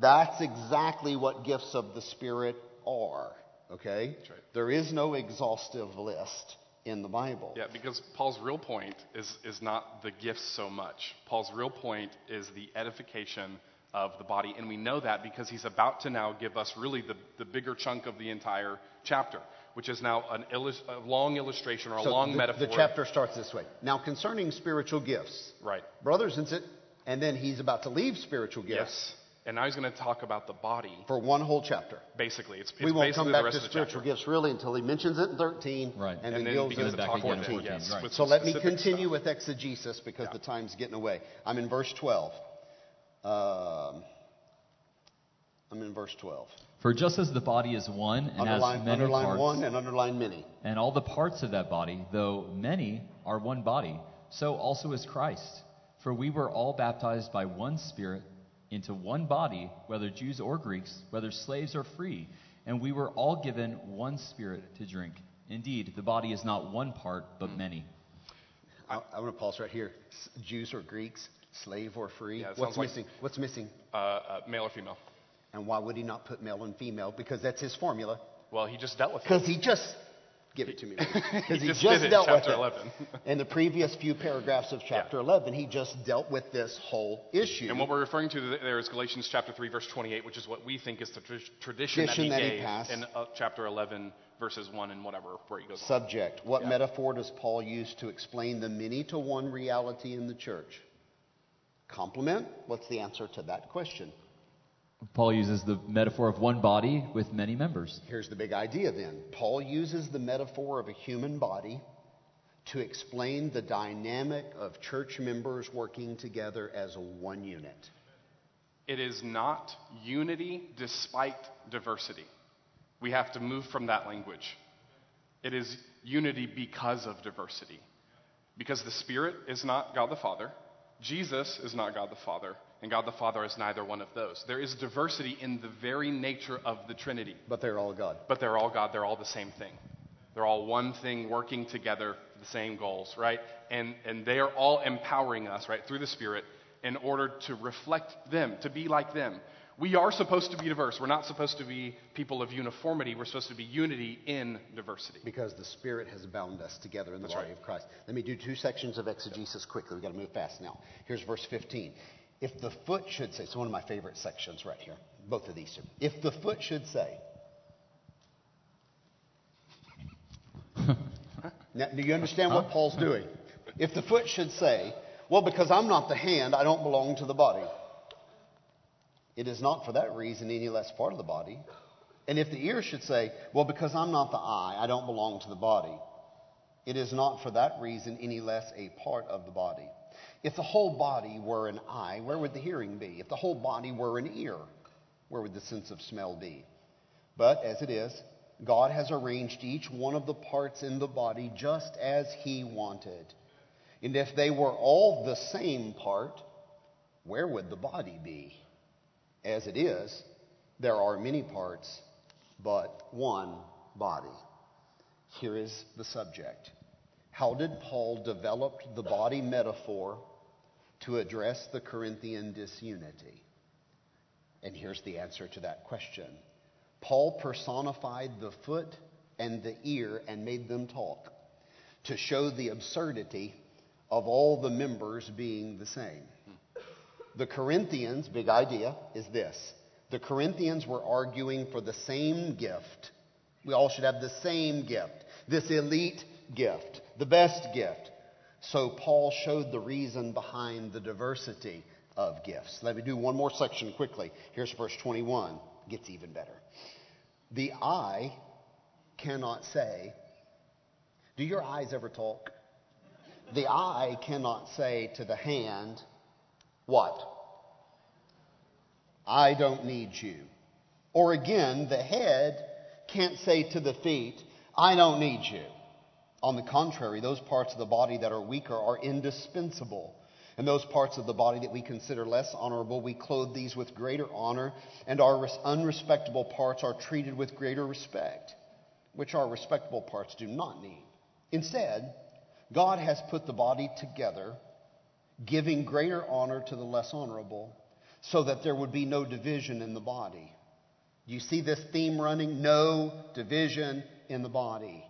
that's exactly what gifts of the Spirit are, okay? That's right. There is no exhaustive list in the Bible. Yeah, because Paul's real point is, is not the gifts so much. Paul's real point is the edification of the body, and we know that because he's about to now give us really the, the bigger chunk of the entire chapter, which is now an illus- a long illustration or a so long the, metaphor. The chapter starts this way. Now, concerning spiritual gifts, right, brothers and sisters, and then he's about to leave spiritual gifts. Yes. And now he's going to talk about the body. For one whole chapter. Basically. It's, it's we won't come back to spiritual gifts really until he mentions it in thirteen. Right. And, and then he begins to talk about fourteen. Yes. Right. So let me continue stuff. with exegesis because yeah. the time's getting away. I'm in verse twelve. Um, I'm in verse twelve. For just as the body is one and underline, has many underline parts. Underline one and underline many. And all the parts of that body, though many, are one body, so also is Christ. For we were all baptized by one Spirit into one body, whether Jews or Greeks, whether slaves or free, and we were all given one Spirit to drink. Indeed, the body is not one part, but many. I, I want to pause right here. Jews or Greeks, slave or free. Yeah, What's missing? Like, What's missing? Uh, uh, male or female. And why would he not put male and female? Because that's his formula. Well, he just dealt with it. Because he just... Give it to me. Because he, he just, just it, dealt chapter with it. In the previous few paragraphs of chapter yeah. eleven, he just dealt with this whole issue. And what we're referring to there is Galatians chapter three, verse twenty-eight, which is what we think is the tr- tradition, tradition that he that gave he passed. in uh, chapter eleven, verses one and whatever, where he goes Subject. On. What yeah. metaphor does Paul use to explain the many-to-one reality in the church? Complement. What's the answer to that question? Paul uses the metaphor of one body with many members. Here's the big idea then. Paul uses the metaphor of a human body to explain the dynamic of church members working together as one unit. It is not unity despite diversity. We have to move from that language. It is unity because of diversity. Because the Spirit is not God the Father. Jesus is not God the Father. And God the Father is neither one of those. There is diversity in the very nature of the Trinity. But they're all God. But they're all God. They're all the same thing. They're all one thing working together for the same goals, right? And and they are all empowering us, right, through the Spirit in order to reflect them, to be like them. We are supposed to be diverse. We're not supposed to be people of uniformity. We're supposed to be unity in diversity. Because the Spirit has bound us together in the That's body right. of Christ. Let me do two sections of exegesis quickly. We've got to move fast now. Here's verse fifteen. If the foot should say, it's one of my favorite sections right here, both of these two. If the foot should say, now, do you understand what Paul's doing? If the foot should say, well, because I'm not the hand, I don't belong to the body. It is not for that reason any less part of the body. And if the ear should say, well, because I'm not the eye, I don't belong to the body. It is not for that reason any less a part of the body. If the whole body were an eye, where would the hearing be? If the whole body were an ear, where would the sense of smell be? But as it is, God has arranged each one of the parts in the body just as He wanted. And if they were all the same part, where would the body be? As it is, there are many parts, but one body. Here is the subject. How did Paul develop the body metaphor to address the Corinthian disunity? And here's the answer to that question. Paul personified the foot and the ear and made them talk to show the absurdity of all the members being the same. The Corinthians, big idea, is this. The Corinthians were arguing for the same gift. We all should have the same gift, this elite gift, the best gift. So Paul showed the reason behind the diversity of gifts. Let me do one more section quickly. Here's verse twenty-one. Gets even better. The eye cannot say, do your eyes ever talk? The eye cannot say to the hand, what? I don't need you. Or again, the head can't say to the feet, I don't need you. On the contrary, those parts of the body that are weaker are indispensable. And those parts of the body that we consider less honorable, we clothe these with greater honor, and our unrespectable parts are treated with greater respect, which our respectable parts do not need. Instead, God has put the body together, giving greater honor to the less honorable, so that there would be no division in the body. You see this theme running? No division in the body,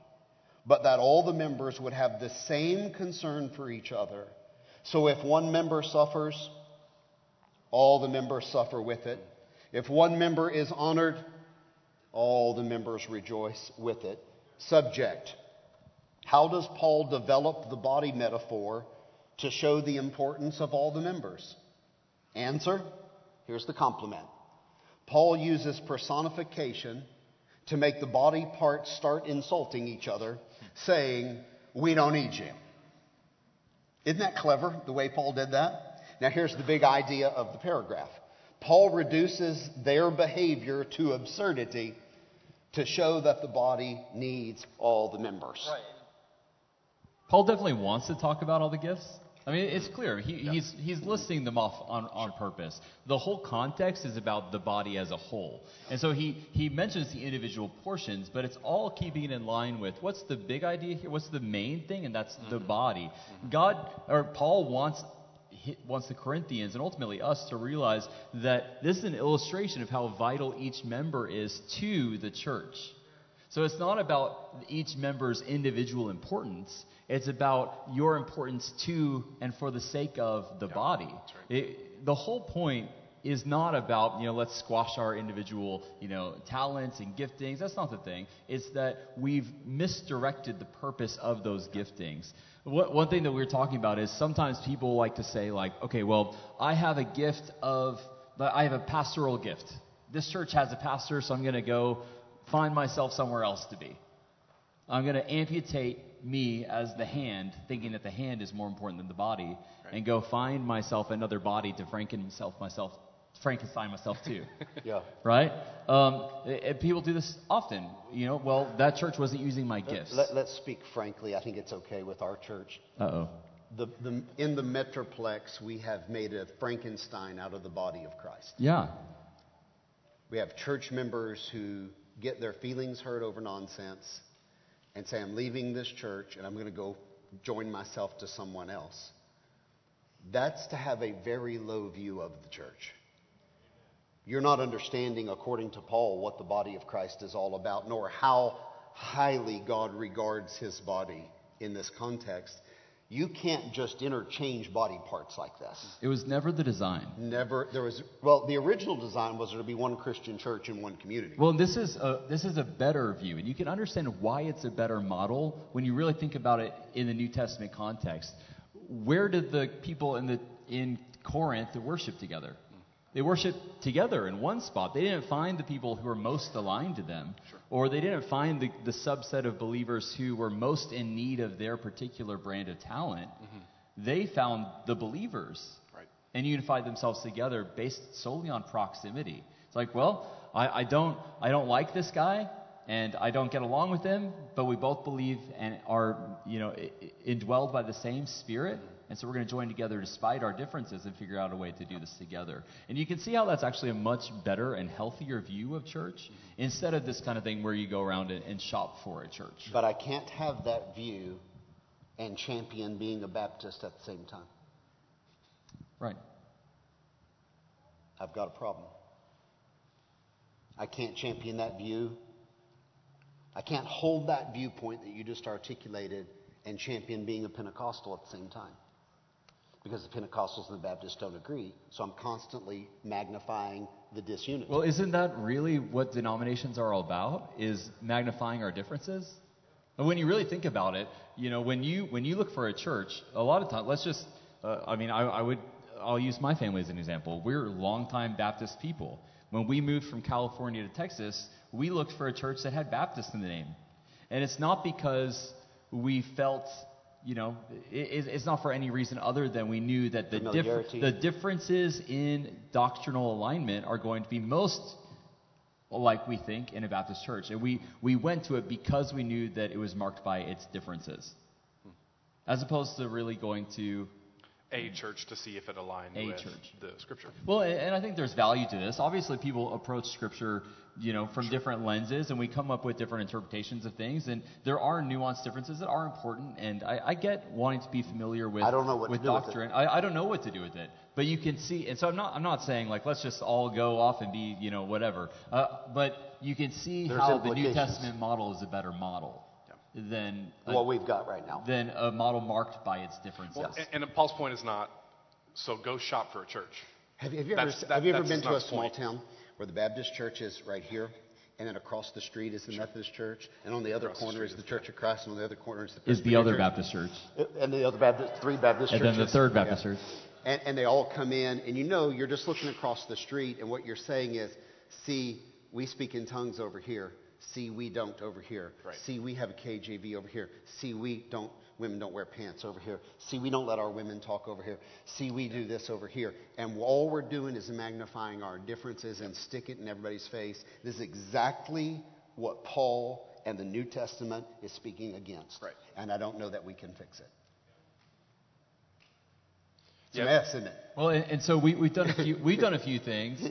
but that all the members would have the same concern for each other. So if one member suffers, all the members suffer with it. If one member is honored, all the members rejoice with it. Subject. How does Paul develop the body metaphor to show the importance of all the members? Answer. Here's the compliment. Paul uses personification to make the body parts start insulting each other, saying, we don't need you. Isn't that clever, the way Paul did that? Now, here's the big idea of the paragraph. Paul reduces their behavior to absurdity to show that the body needs all the members. Right. Paul definitely wants to talk about all the gifts. I mean, it's clear. He, yeah. He's he's listing them off on, on sure. purpose. The whole context is about the body as a whole. And so he, he mentions the individual portions, but it's all keeping in line with what's the big idea here? What's the main thing? And that's mm-hmm. the body. Mm-hmm. God or Paul wants wants the Corinthians and ultimately us to realize that this is an illustration of how vital each member is to the church. So it's not about each member's individual importance. It's about your importance to and for the sake of the yeah, body. Right. It, the whole point is not about, you know, let's squash our individual, you know, talents and giftings. That's not the thing. It's that we've misdirected the purpose of those giftings. What, one thing that we were talking about is sometimes people like to say, like, okay, well, I have a gift of, I have a pastoral gift. This church has a pastor, so I'm going to go find myself somewhere else to be. I'm going to amputate me as the hand, thinking that the hand is more important than the body, right. and go find myself another body to Franken myself, myself, Frankenstein myself to. yeah. Right? Um, it, it, people do this often. You know, well, that church wasn't using my let, gifts. Let, let's speak frankly. I think it's okay with our church. Uh-oh. The, the, in the Metroplex, we have made a Frankenstein out of the body of Christ. Yeah. We have church members who get their feelings hurt over nonsense and say, I'm leaving this church and I'm going to go join myself to someone else. That's to have a very low view of the church. You're not understanding, according to Paul, what the body of Christ is all about, nor how highly God regards his body in this context. You can't just interchange body parts like this. It was never the design. Never. There was, well, the original design was there to be one Christian church in one community. Well, this is a, this is a better view, and you can understand why it's a better model when you really think about it in the New Testament context. Where did the people in the in Corinth worship together? They worshiped together in one spot. They didn't find the people who were most aligned to them. Sure. Or they didn't find the, the subset of believers who were most in need of their particular brand of talent. Mm-hmm. They found the believers, right, and unified themselves together based solely on proximity. It's like, well, I, I don't I don't like this guy, and I don't get along with him, but we both believe and are, you know, indwelled by the same Spirit. Mm-hmm. And so we're going to join together despite our differences and figure out a way to do this together. And you can see how that's actually a much better and healthier view of church instead of this kind of thing where you go around and, and shop for a church. But I can't have that view and champion being a Baptist at the same time. Right. I've got a problem. I can't champion that view. I can't hold that viewpoint that you just articulated and champion being a Pentecostal at the same time, because the Pentecostals and the Baptists don't agree, so I'm constantly magnifying the disunity. Well, isn't that really what denominations are all about, is magnifying our differences? And when you really think about it, you know, when you when you look for a church, a lot of times, let's just, uh, I mean, I, I would, I'll use my family as an example. We're longtime Baptist people. When we moved from California to Texas, we looked for a church that had Baptist in the name. And it's not because we felt, you know, it, it's not for any reason other than we knew that the, dif- the differences in doctrinal alignment are going to be most like we think in a Baptist church. And we, we went to it because we knew that it was marked by its differences, as opposed to really going to a church to see if it aligned a with church. The Scripture. Well, and I think there's value to this. Obviously, people approach Scripture, you know, from different lenses, and we come up with different interpretations of things, and there are nuanced differences that are important, and I, I get wanting to be familiar with, I don't know what with to do doctrine. With it. I, I don't know what to do with it, but you can see, and so I'm not I'm not saying, like, let's just all go off and be, you know, whatever, uh, but you can see there's how the New Testament model is a better model than a, what we've got right now, than a model marked by its differences. Well, and, and Paul's point is not, so go shop for a church. Have you, have you ever, that, have you ever been to a small point. town where the Baptist church is right here, and then across the street is the sure. Methodist church, and on the other across corner the is the Church of Christ, and on the other corner is the Presbyterian is the other church. Baptist church, and the other Baptist, three Baptist and churches, and then the third Baptist yeah. church, and, and they all come in, and you know you're just looking across the street, and what you're saying is, see, we speak in tongues over here. See, we don't over here. Right. See, we have a K J V over here. See, we don't, women don't wear pants over here. See, we don't let our women talk over here. See, we do this over here. And all we're doing is magnifying our differences and stick it in everybody's face. This is exactly what Paul and the New Testament is speaking against. Right. And I don't know that we can fix it. It's yep. a mess, isn't it? Well, and, and so we, we've done a few, we've done a few things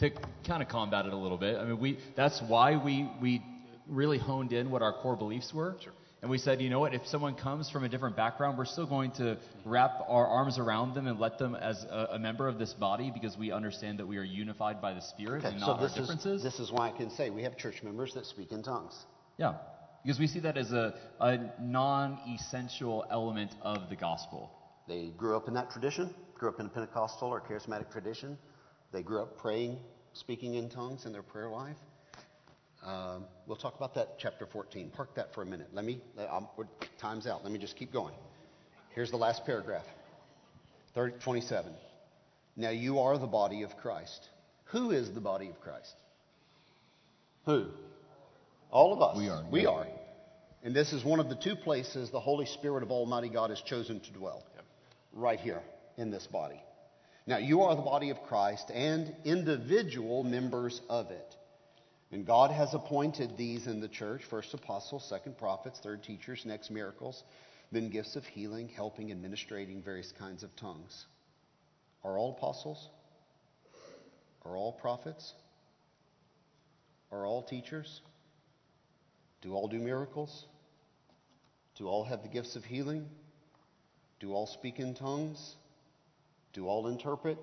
to kind of combat it a little bit. I mean, we that's why we we really honed in what our core beliefs were, sure. and we said, you know what? If someone comes from a different background, we're still going to wrap our arms around them and let them as a, a member of this body, because we understand that we are unified by the Spirit okay, and not so this our differences. Is, this is why I can say we have church members that speak in tongues. Yeah, because we see that as a, a non-essential element of the gospel. They grew up in that tradition, grew up in a Pentecostal or Charismatic tradition. They grew up praying, speaking in tongues in their prayer life. Um, we'll talk about that chapter fourteen. Park that for a minute. Let me, I'm, time's out. Let me just keep going. Here's the last paragraph, thirty, twenty-seven. Now you are the body of Christ. Who is the body of Christ? Who? All of us. We are. We are. And this is one of the two places the Holy Spirit of Almighty God has chosen to dwell. Right here in this body. Now you are the body of Christ and individual members of it. And God has appointed these in the church, first apostles, second prophets, third teachers, next miracles, then gifts of healing, helping, administrating various kinds of tongues. Are all apostles? Are all prophets? Are all teachers? Do all do miracles? Do all have the gifts of healing? Do all speak in tongues? Do all interpret?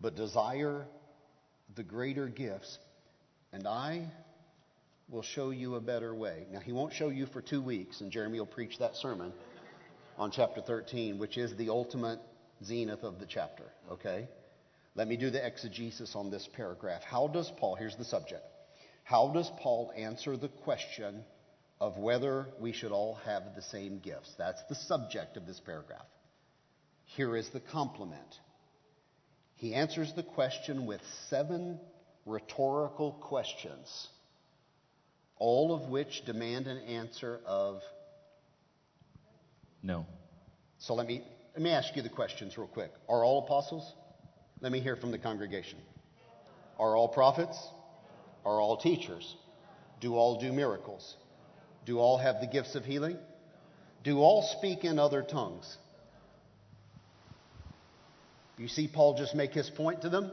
But desire the greater gifts, and I will show you a better way. Now, he won't show you for two weeks, and Jeremy will preach that sermon on chapter thirteen, which is the ultimate zenith of the chapter, okay? Let me do the exegesis on this paragraph. How does Paul, here's the subject, how does Paul answer the question of whether we should all have the same gifts? That's the subject of this paragraph. Here is the complement. He answers the question with seven rhetorical questions, all of which demand an answer of no. So let me let me ask you the questions real quick. Are all apostles? Let me hear from the congregation. Are all prophets? Are all teachers? Do all do miracles? Do all have the gifts of healing? Do all speak in other tongues? You see Paul just make his point to them?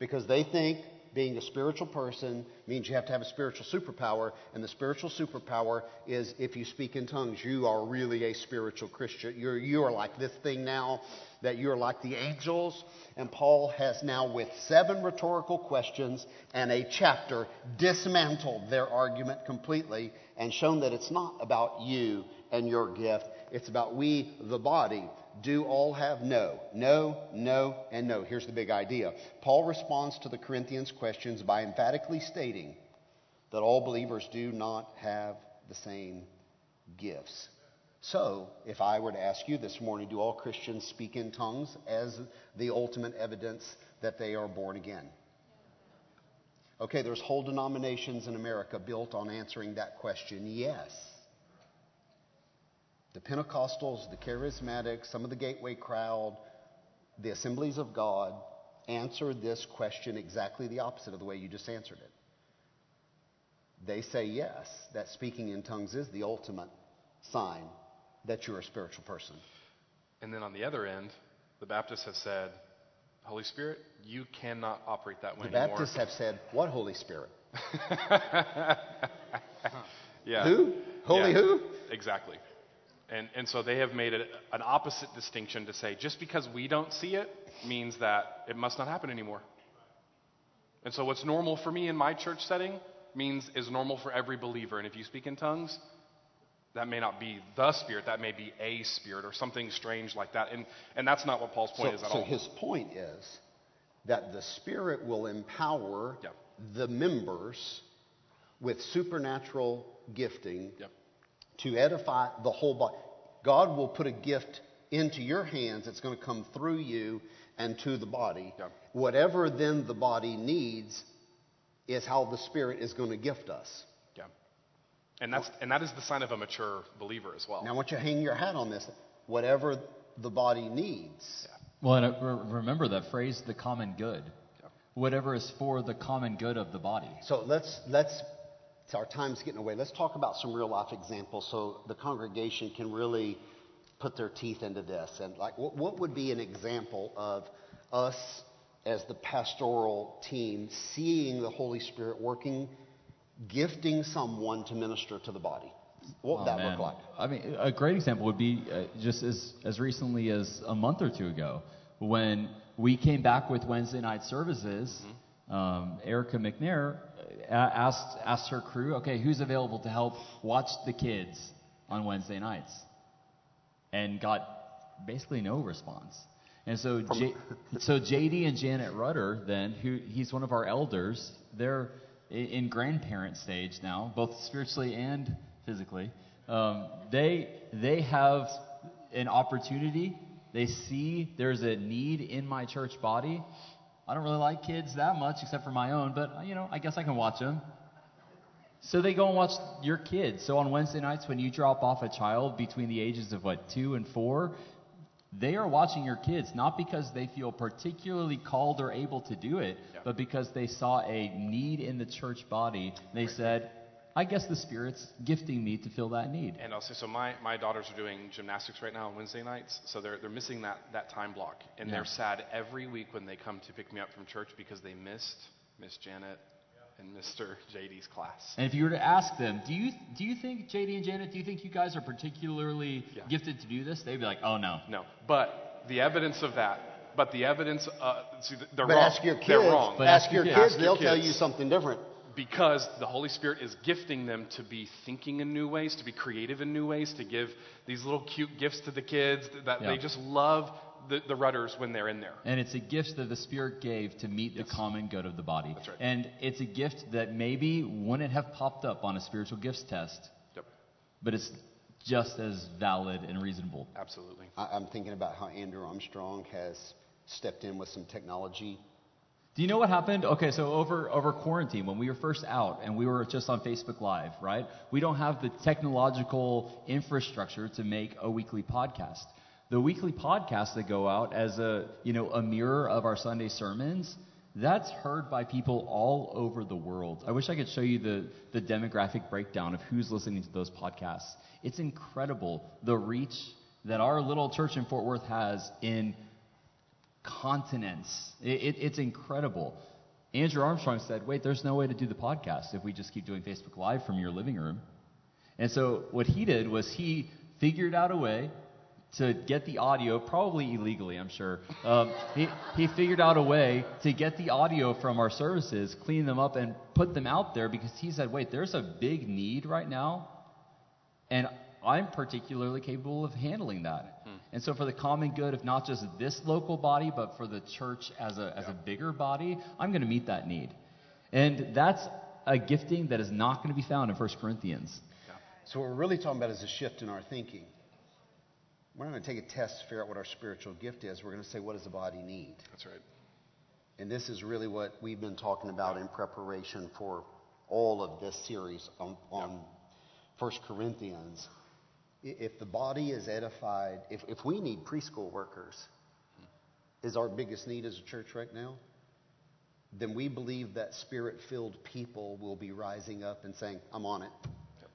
Because they think being a spiritual person means you have to have a spiritual superpower, and the spiritual superpower is if you speak in tongues, you are really a spiritual Christian. You're, you are like this thing now, that you're like the angels. And Paul has now, with seven rhetorical questions and a chapter, dismantled their argument completely and shown that it's not about you and your gift. It's about we, the body. Do all have no, no, no, and no. Here's the big idea. Paul responds to the Corinthians' questions by emphatically stating that all believers do not have the same gifts. So, if I were to ask you this morning, do all Christians speak in tongues as the ultimate evidence that they are born again? Okay, there's whole denominations in America built on answering that question, yes. The Pentecostals, the Charismatic, some of the Gateway crowd, the Assemblies of God answered this question exactly the opposite of the way you just answered it. They say yes, that speaking in tongues is the ultimate sign that you're a spiritual person. And then on the other end, the Baptists have said, Holy Spirit, you cannot operate that way anymore. The Baptists have said, what Holy Spirit? Yeah. Who? Holy yeah. Who? Exactly. And and so they have made it an opposite distinction to say just because we don't see it means that it must not happen anymore. And so what's normal for me in my church setting means is normal for every believer. And if you speak in tongues, that may not be the Spirit. That may be a spirit or something strange like that. And and that's not what Paul's point so, is at so all. So his point is that the Spirit will empower yep. the members with supernatural gifting yep. to edify the whole body. God will put a gift into your hands. It's going to come through you and to the body. Yeah. Whatever then the body needs is how the Spirit is going to gift us. Yeah. And that's and that is the sign of a mature believer as well. Now I want you to hang your hat on this. Whatever the body needs. Yeah. Well, and I re- remember that phrase, the common good. Yeah. Whatever is for the common good of the body. So let's let's... our time's getting away. Let's talk about some real life examples so the congregation can really put their teeth into this. And like, what, what would be an example of us as the pastoral team seeing the Holy Spirit working, gifting someone to minister to the body? What would oh, that man. look like? I mean, a great example would be uh, just as as recently as a month or two ago when we came back with Wednesday night services. Mm-hmm. Um, Erica McNair asked asked her crew, okay, who's available to help watch the kids on Wednesday nights? And got basically no response. And so J- so J D and Janet Rudder then, who he's one of our elders, they're in grandparent stage now, both spiritually and physically. Um, they they have an opportunity. They see there's a need in my church body. I don't really like kids that much except for my own, but, you know, I guess I can watch them. So they go and watch your kids. So on Wednesday nights when you drop off a child between the ages of, what, two and four, they are watching your kids, not because they feel particularly called or able to do it, yeah. but because they saw a need in the church body. They right. said, I guess the Spirit's gifting me to fill that need. And also, so my, my daughters are doing gymnastics right now on Wednesday nights, so they're they're missing that, that time block. And yeah. they're sad every week when they come to pick me up from church because they missed Miss Janet and Mister J D's class. And if you were to ask them, do you do you think, J D and Janet, do you think you guys are particularly yeah. gifted to do this? They'd be like, oh, no. No, but the evidence of that. But the evidence, uh, see, they're but wrong. Ask your kids, they're wrong. But ask, ask your kids. kids. Ask They'll your kids. tell you something different. Because the Holy Spirit is gifting them to be thinking in new ways, to be creative in new ways, to give these little cute gifts to the kids that yeah. they just love the, the Rudders when they're in there. And it's a gift that the Spirit gave to meet yes. the common good of the body. That's right. And it's a gift that maybe wouldn't have popped up on a spiritual gifts test, yep. but it's just as valid and reasonable. Absolutely. I, I'm thinking about how Andrew Armstrong has stepped in with some technology. Do you know what happened? Okay, so over, over quarantine, when we were first out and we were just on Facebook Live, right? We don't have the technological infrastructure to make a weekly podcast. The weekly podcasts that go out as a, you know, a mirror of our Sunday sermons, that's heard by people all over the world. I wish I could show you the, the demographic breakdown of who's listening to those podcasts. It's incredible the reach that our little church in Fort Worth has in continents. It, it, it's incredible. Andrew Armstrong said, wait, there's no way to do the podcast if we just keep doing Facebook Live from your living room. And so what he did was he figured out a way to get the audio, probably illegally, I'm sure. Um, he, he figured out a way to get the audio from our services, clean them up, and put them out there because he said, wait, there's a big need right now, and I'm particularly capable of handling that. Hmm. And so for the common good of not just this local body, but for the church as a as yeah. a bigger body, I'm going to meet that need. And that's a gifting that is not going to be found in First Corinthians. Yeah. So what we're really talking about is a shift in our thinking. We're not going to take a test to figure out what our spiritual gift is. We're going to say, what does the body need? That's right. And this is really what we've been talking about in preparation for all of this series on, on First yeah. Corinthians. If the body is edified, if, if we need preschool workers, is our biggest need as a church right now, then we believe that spirit-filled people will be rising up and saying, I'm on it. Yep.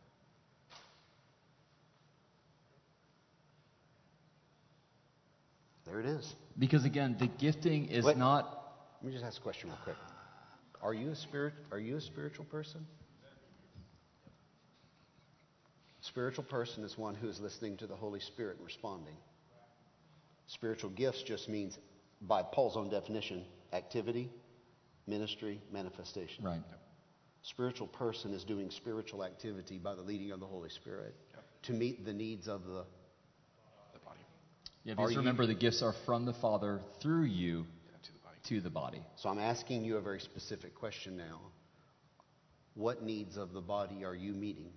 There it is. Because again, the gifting is Wait, not... Let me just ask a question real quick. Are you a spirit? Are you a spiritual person? Spiritual person is one who is listening to the Holy Spirit and responding. Spiritual gifts just means, by Paul's own definition, activity, ministry, manifestation. Right. Spiritual person is doing spiritual activity by the leading of the Holy Spirit yep. to meet the needs of the, the body. Yeah, because you, remember, the gifts are from the Father through you yeah, to, the body. to the body. So I'm asking you a very specific question now. What needs of the body are you meeting?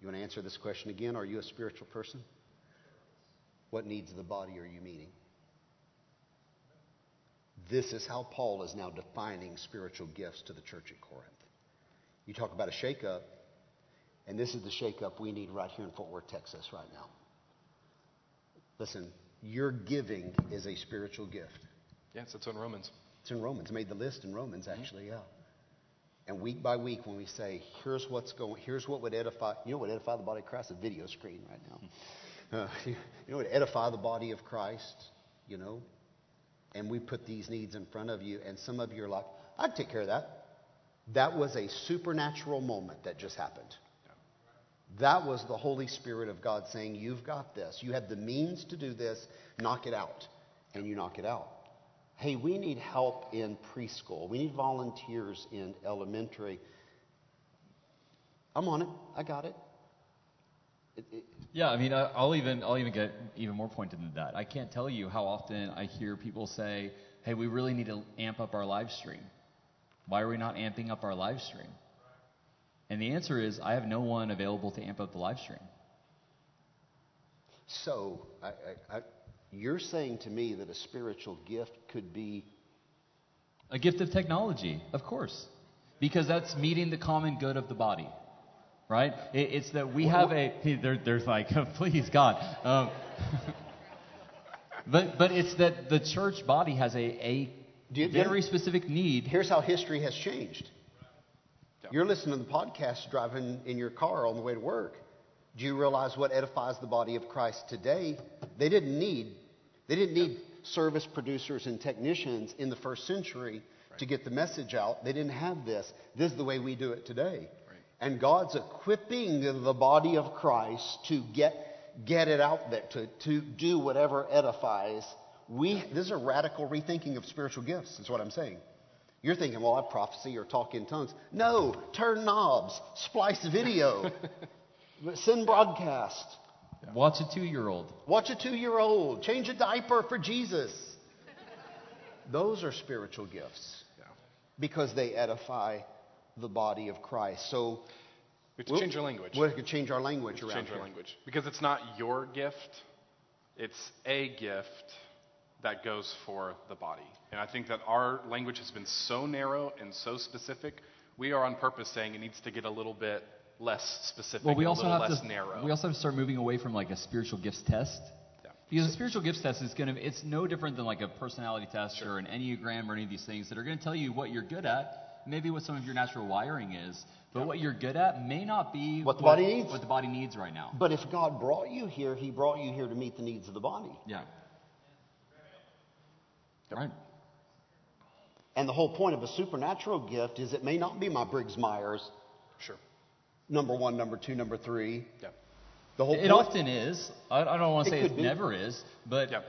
You want to answer this question again? Are you a spiritual person? What needs of the body are you meeting? This is how Paul is now defining spiritual gifts to the church at Corinth. You talk about a shakeup, and this is the shakeup we need right here in Fort Worth, Texas right now. Listen, your giving is a spiritual gift. Yes, it's in Romans. It's in Romans. I made the list in Romans, actually, mm-hmm. yeah. And week by week, when we say, here's what's going, here's what would edify, you know what edify the body of Christ? A video screen right now. Uh, you know what edify the body of Christ, you know? And we put these needs in front of you, and some of you are like, I'd take care of that. That was a supernatural moment that just happened. That was the Holy Spirit of God saying, you've got this. You have the means to do this. Knock it out. And you knock it out. Hey, we need help in preschool. We need volunteers in elementary. I'm on it. I got it. it, it. Yeah, I mean, I'll even I'll even get even more pointed than that. I can't tell you how often I hear people say, hey, we really need to amp up our live stream. Why are we not amping up our live stream? And the answer is, I have no one available to amp up the live stream. So, I... I, I You're saying to me that a spiritual gift could be... A gift of technology, of course. Because that's meeting the common good of the body, right? It, it's that we have a... Hey, they're, they're like, oh, please, God. Um, but but it's that the church body has a, a you, very specific need. Here's how history has changed. You're listening to the podcast driving in your car on the way to work. Do you realize what edifies the body of Christ today? They didn't need they didn't need yep. service producers and technicians in the first century right. to get the message out. They didn't have this. This is the way we do it today. Right. And God's equipping the body of Christ to get get it out there, to, to do whatever edifies. We this is a radical rethinking of spiritual gifts, is what I'm saying. You're thinking, well, I prophecy or talk in tongues. No, turn knobs, splice video. Send broadcast. Yeah. Watch a two-year-old. Watch a two-year-old. Change a diaper for Jesus. Those are spiritual gifts yeah. because they edify the body of Christ. So we have to we'll, change our language. We have to change our language. We have to around change here. our language because it's not your gift. It's a gift that goes for the body. And I think that our language has been so narrow and so specific, we are on purpose saying it needs to get a little bit less specific, well, we also a little have less to, narrow. We also have to start moving away from like a spiritual gifts test. Yeah. Because a spiritual gifts test is going to, it's no different than like a personality test sure. or an Enneagram or any of these things that are going to tell you what you're good at, maybe what some of your natural wiring is, but yeah. what you're good at may not be what the, what, body needs. what the body needs right now. But if God brought you here, he brought you here to meet the needs of the body. Yeah. Right. And the whole point of a supernatural gift is it may not be my Briggs-Myers. Sure. Number one, number two, number three. Yeah. The whole. It point, often is. I, I don't want to say it, it never is, but yeah.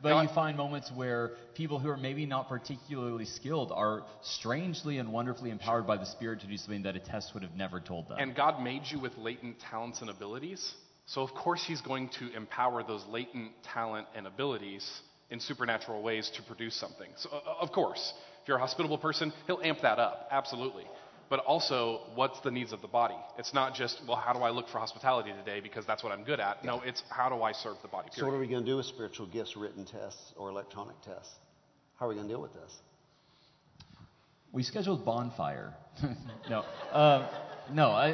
but now you I, find moments where people who are maybe not particularly skilled are strangely and wonderfully empowered by the Spirit to do something that a test would have never told them. And God made you with latent talents and abilities, so of course He's going to empower those latent talent and abilities in supernatural ways to produce something. So, uh, of course, if you're a hospitable person, he'll amp that up, absolutely. But also, what's the needs of the body? It's not just, well, how do I look for hospitality today because that's what I'm good at? No, it's how do I serve the body, period. So what are we going to do with spiritual gifts, written tests, or electronic tests? How are we going to deal with this? We scheduled bonfire. no. Um, No, I,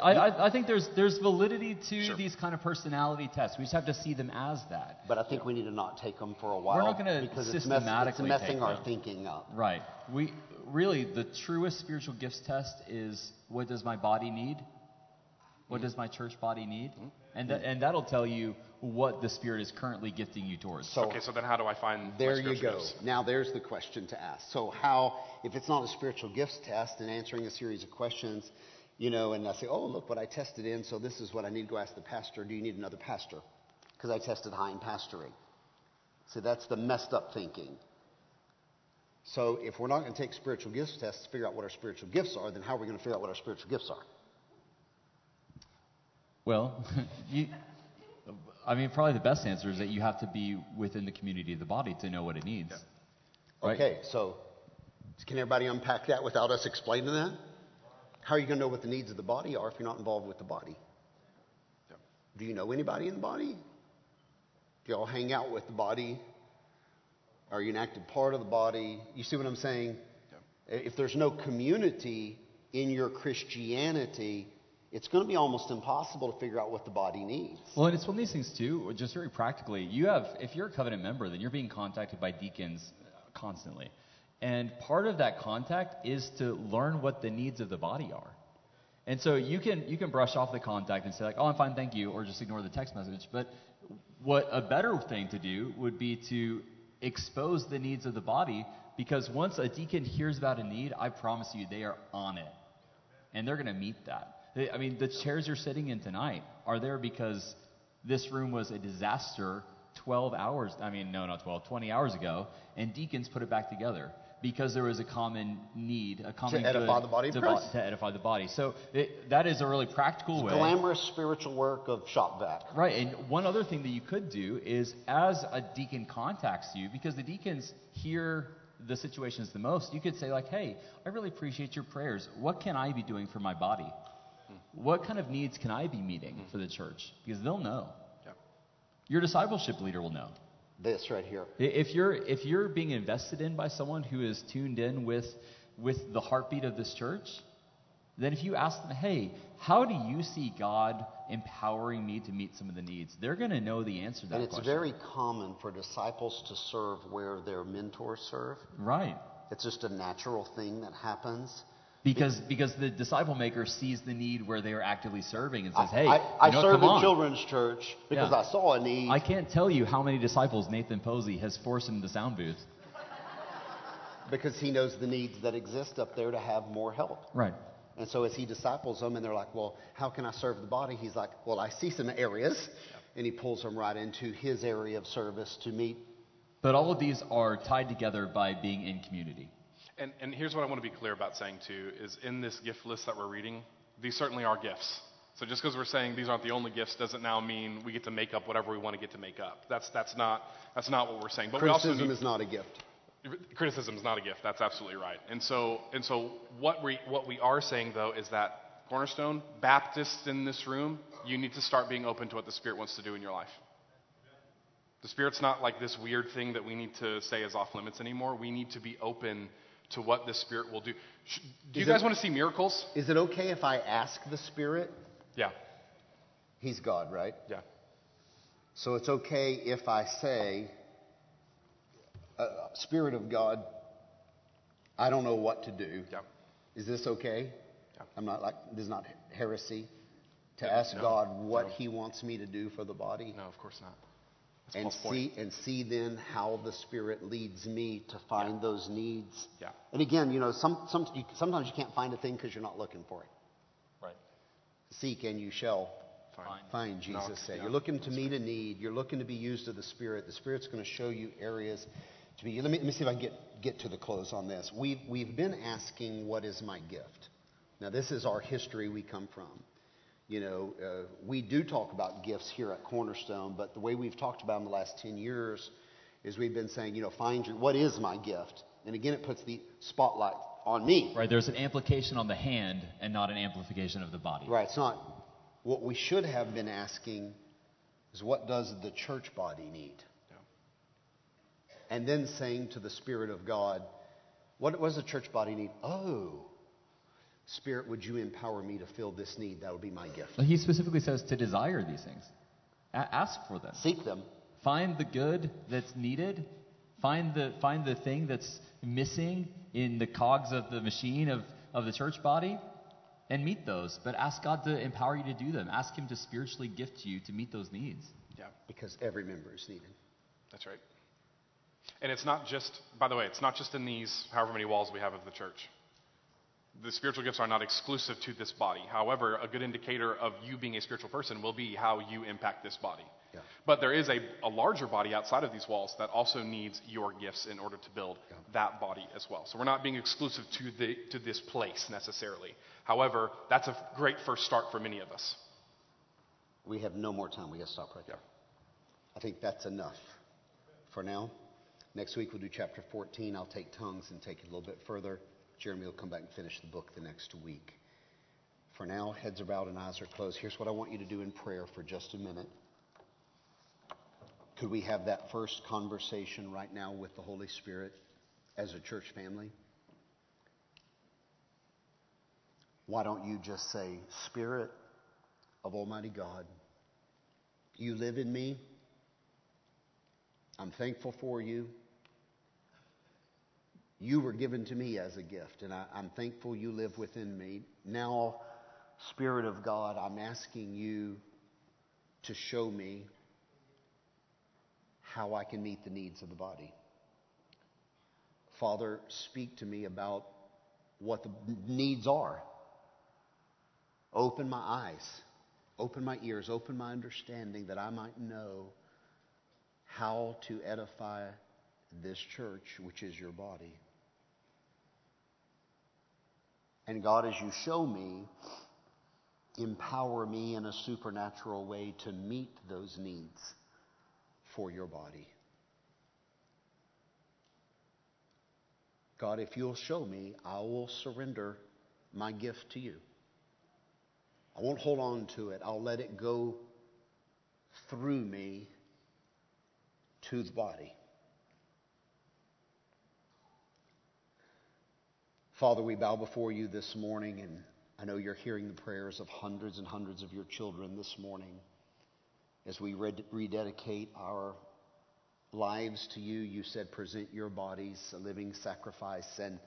I I think there's there's validity to sure. these kind of personality tests. We just have to see them as that. But I think we need to not take them for a while. We're not going to systematically mess, it's messing take our them. thinking up. Right. We really the truest spiritual gifts test is what does my body need? What mm-hmm. does my church body need? Mm-hmm. And that, and that'll tell you what the Spirit is currently gifting you towards. So, okay, so then how do I find there you go. Gifts? Now there's the question to ask. So how, if it's not a spiritual gifts test and answering a series of questions, you know, and I say, oh, look what I tested in, so this is what I need to go ask the pastor. Do you need another pastor? Because I tested high in pastoring. See, that's the messed up thinking. So if we're not going to take spiritual gifts tests to figure out what our spiritual gifts are, then how are we going to figure out what our spiritual gifts are? Well, you, I mean, probably the best answer is that you have to be within the community of the body to know what it needs. Yeah. Right? Okay, so can everybody unpack that without us explaining that? How are you going to know what the needs of the body are if you're not involved with the body? Yep. Do you know anybody in the body? Do y'all hang out with the body? Are you an active part of the body? You see what I'm saying? Yep. If there's no community in your Christianity, it's going to be almost impossible to figure out what the body needs. Well, and it's one of these things, too, just very practically. You have, if you're a covenant member, then you're being contacted by deacons constantly. And part of that contact is to learn what the needs of the body are. And so you can you can brush off the contact and say, like, oh, I'm fine, thank you, or just ignore the text message. But what a better thing to do would be to expose the needs of the body, because once a deacon hears about a need, I promise you they are on it. And they're going to meet that. They, I mean, the chairs you're sitting in tonight are there because this room was a disaster twelve hours, I mean, no, not twelve, twenty hours ago, and deacons put it back together. Because there was a common need, a common to edify good the body, to, bo- to edify the body. So it, that is a really practical it's way. Glamorous spiritual work of shop vac. Right, and one other thing that you could do is, as a deacon contacts you, because the deacons hear the situations the most, you could say like, "Hey, I really appreciate your prayers. What can I be doing for my body? Hmm. What kind of needs can I be meeting hmm. for the church?" Because they'll know. Yep. Your discipleship leader will know. This right here. If you're if you're being invested in by someone who is tuned in with with the heartbeat of this church, then if you ask them, hey, how do you see God empowering me to meet some of the needs? They're going to know the answer to that question. And it's question. very common for disciples to serve where their mentors serve. Right. It's just a natural thing that happens. Because because the disciple maker sees the need where they are actively serving and says, I, hey, I, I you know, serve in children's church because yeah. I saw a need. I can't tell you how many disciples Nathan Posey has forced into the sound booth. Because he knows the needs that exist up there to have more help. Right. And so as he disciples them and they're like, well, how can I serve the body? He's like, well, I see some areas. And he pulls them right into his area of service to meet. But all of these are tied together by being in community. And, and here's what I want to be clear about saying, too, is in this gift list that we're reading, these certainly are gifts. So just because we're saying these aren't the only gifts doesn't now mean we get to make up whatever we want to get to make up. That's that's not that's not what we're saying. But criticism we also need, is not a gift. Criticism is not a gift. That's absolutely right. And so and so what we what we are saying, though, is that Cornerstone, Baptists in this room, you need to start being open to what the Spirit wants to do in your life. The Spirit's not like this weird thing that we need to say is off limits anymore. We need to be open to what the Spirit will do. Do you guys want to see miracles? Is it okay if I ask the Spirit? Yeah. He's God, right? Yeah. So it's okay if I say, uh, Spirit of God, I don't know what to do. Yeah. Is this okay? Yeah. I'm not like, this is not heresy to yeah, ask no, God what no. He wants me to do for the body? No, of course not. And see, and see then how the Spirit leads me to find yeah. those needs. Yeah. And again, you know, some, some, you, sometimes you can't find a thing because you're not looking for it. Right. Seek and you shall find, find Jesus no, said. No, you're looking to meet a need. You're looking to be used of the Spirit. The Spirit's going to show you areas to be. Let me, let me see if I can get, get to the close on this. We've, we've been asking, what is my gift? Now, this is our history we come from. You know, uh, we do talk about gifts here at Cornerstone, but the way we've talked about them the last ten years is we've been saying, you know, find your, what is my gift? And again, it puts the spotlight on me. Right, there's an amplification on the hand and not an amplification of the body. Right, it's not. What we should have been asking is, what does the church body need? Yeah. And then saying to the Spirit of God, what, what does the church body need? Oh, Spirit, would you empower me to fill this need? That would be my gift. Well, he specifically says to desire these things. A- ask for them. Seek them. Find the good that's needed. Find the find the thing that's missing in the cogs of the machine of, of the church body and meet those. But ask God to empower you to do them. Ask Him to spiritually gift you to meet those needs. Yeah, because every member is needed. That's right. And it's not just, by the way, it's not just in these however many walls we have of the church. The spiritual gifts are not exclusive to this body. However, a good indicator of you being a spiritual person will be how you impact this body. Yeah. But there is a, a larger body outside of these walls that also needs your gifts in order to build yeah. that body as well. So we're not being exclusive to the to this place necessarily. However, that's a great first start for many of us. We have no more time. We got to stop right there. Yeah. I think that's enough for now. Next week we'll do chapter fourteen. I'll take tongues and take it a little bit further. Jeremy will come back and finish the book the next week. For now, heads are bowed and eyes are closed. Here's what I want you to do in prayer for just a minute. Could we have that first conversation right now with the Holy Spirit as a church family? Why don't you just say, Spirit of Almighty God, you live in me. I'm thankful for you. You were given to me as a gift, and I, I'm thankful you live within me. Now, Spirit of God, I'm asking you to show me how I can meet the needs of the body. Father, speak to me about what the needs are. Open my eyes, open my ears, open my understanding that I might know how to edify this church, which is your body. And God, as you show me, empower me in a supernatural way to meet those needs for your body. God, if you'll show me, I will surrender my gift to you. I won't hold on to it. I'll let it go through me to the body. Father, we bow before you this morning, and I know you're hearing the prayers of hundreds and hundreds of your children this morning. As we red- rededicate our lives to you, you said, present your bodies a living sacrifice. And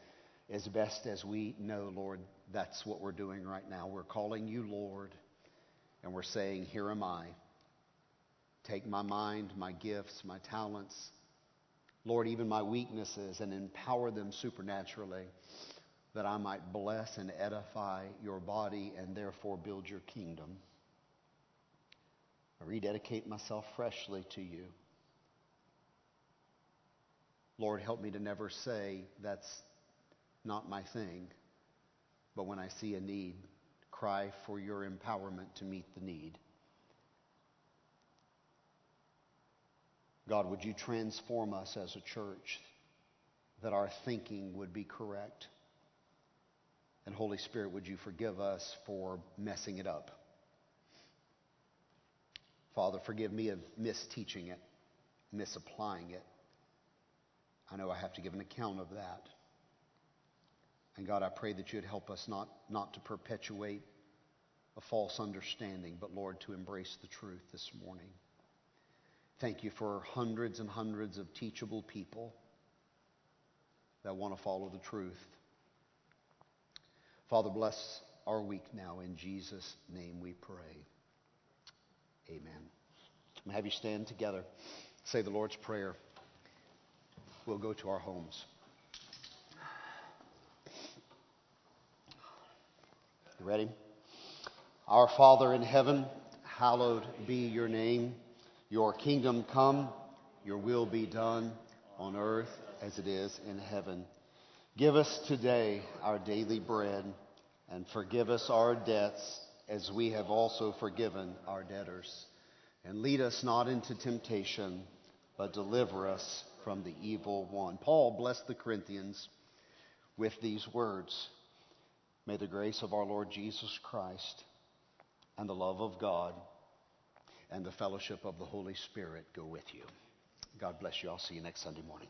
as best as we know, Lord, that's what we're doing right now. We're calling you Lord, and we're saying, here am I. Take my mind, my gifts, my talents, Lord, even my weaknesses, and empower them supernaturally, that I might bless and edify your body and therefore build your kingdom. I rededicate myself freshly to you. Lord, help me to never say that's not my thing, but when I see a need, cry for your empowerment to meet the need. God, would you transform us as a church that our thinking would be correct? And Holy Spirit, would you forgive us for messing it up? Father, forgive me of misteaching it, misapplying it, I know I have to give an account of that. And God, I pray that you'd help us not, not to perpetuate a false understanding, but Lord, to embrace the truth this morning. Thank you for hundreds and hundreds of teachable people that want to follow the truth. Father, bless our week now. In Jesus' name we pray. Amen. I'm have you stand together. Say the Lord's Prayer. We'll go to our homes. You ready? Our Father in heaven, hallowed be your name. Your kingdom come, your will be done on earth as it is in heaven. Give us today our daily bread, and forgive us our debts as we have also forgiven our debtors. And lead us not into temptation, but deliver us from the evil one. Paul blessed the Corinthians with these words. May the grace of our Lord Jesus Christ and the love of God and the fellowship of the Holy Spirit go with you. God bless you. I'll see you next Sunday morning.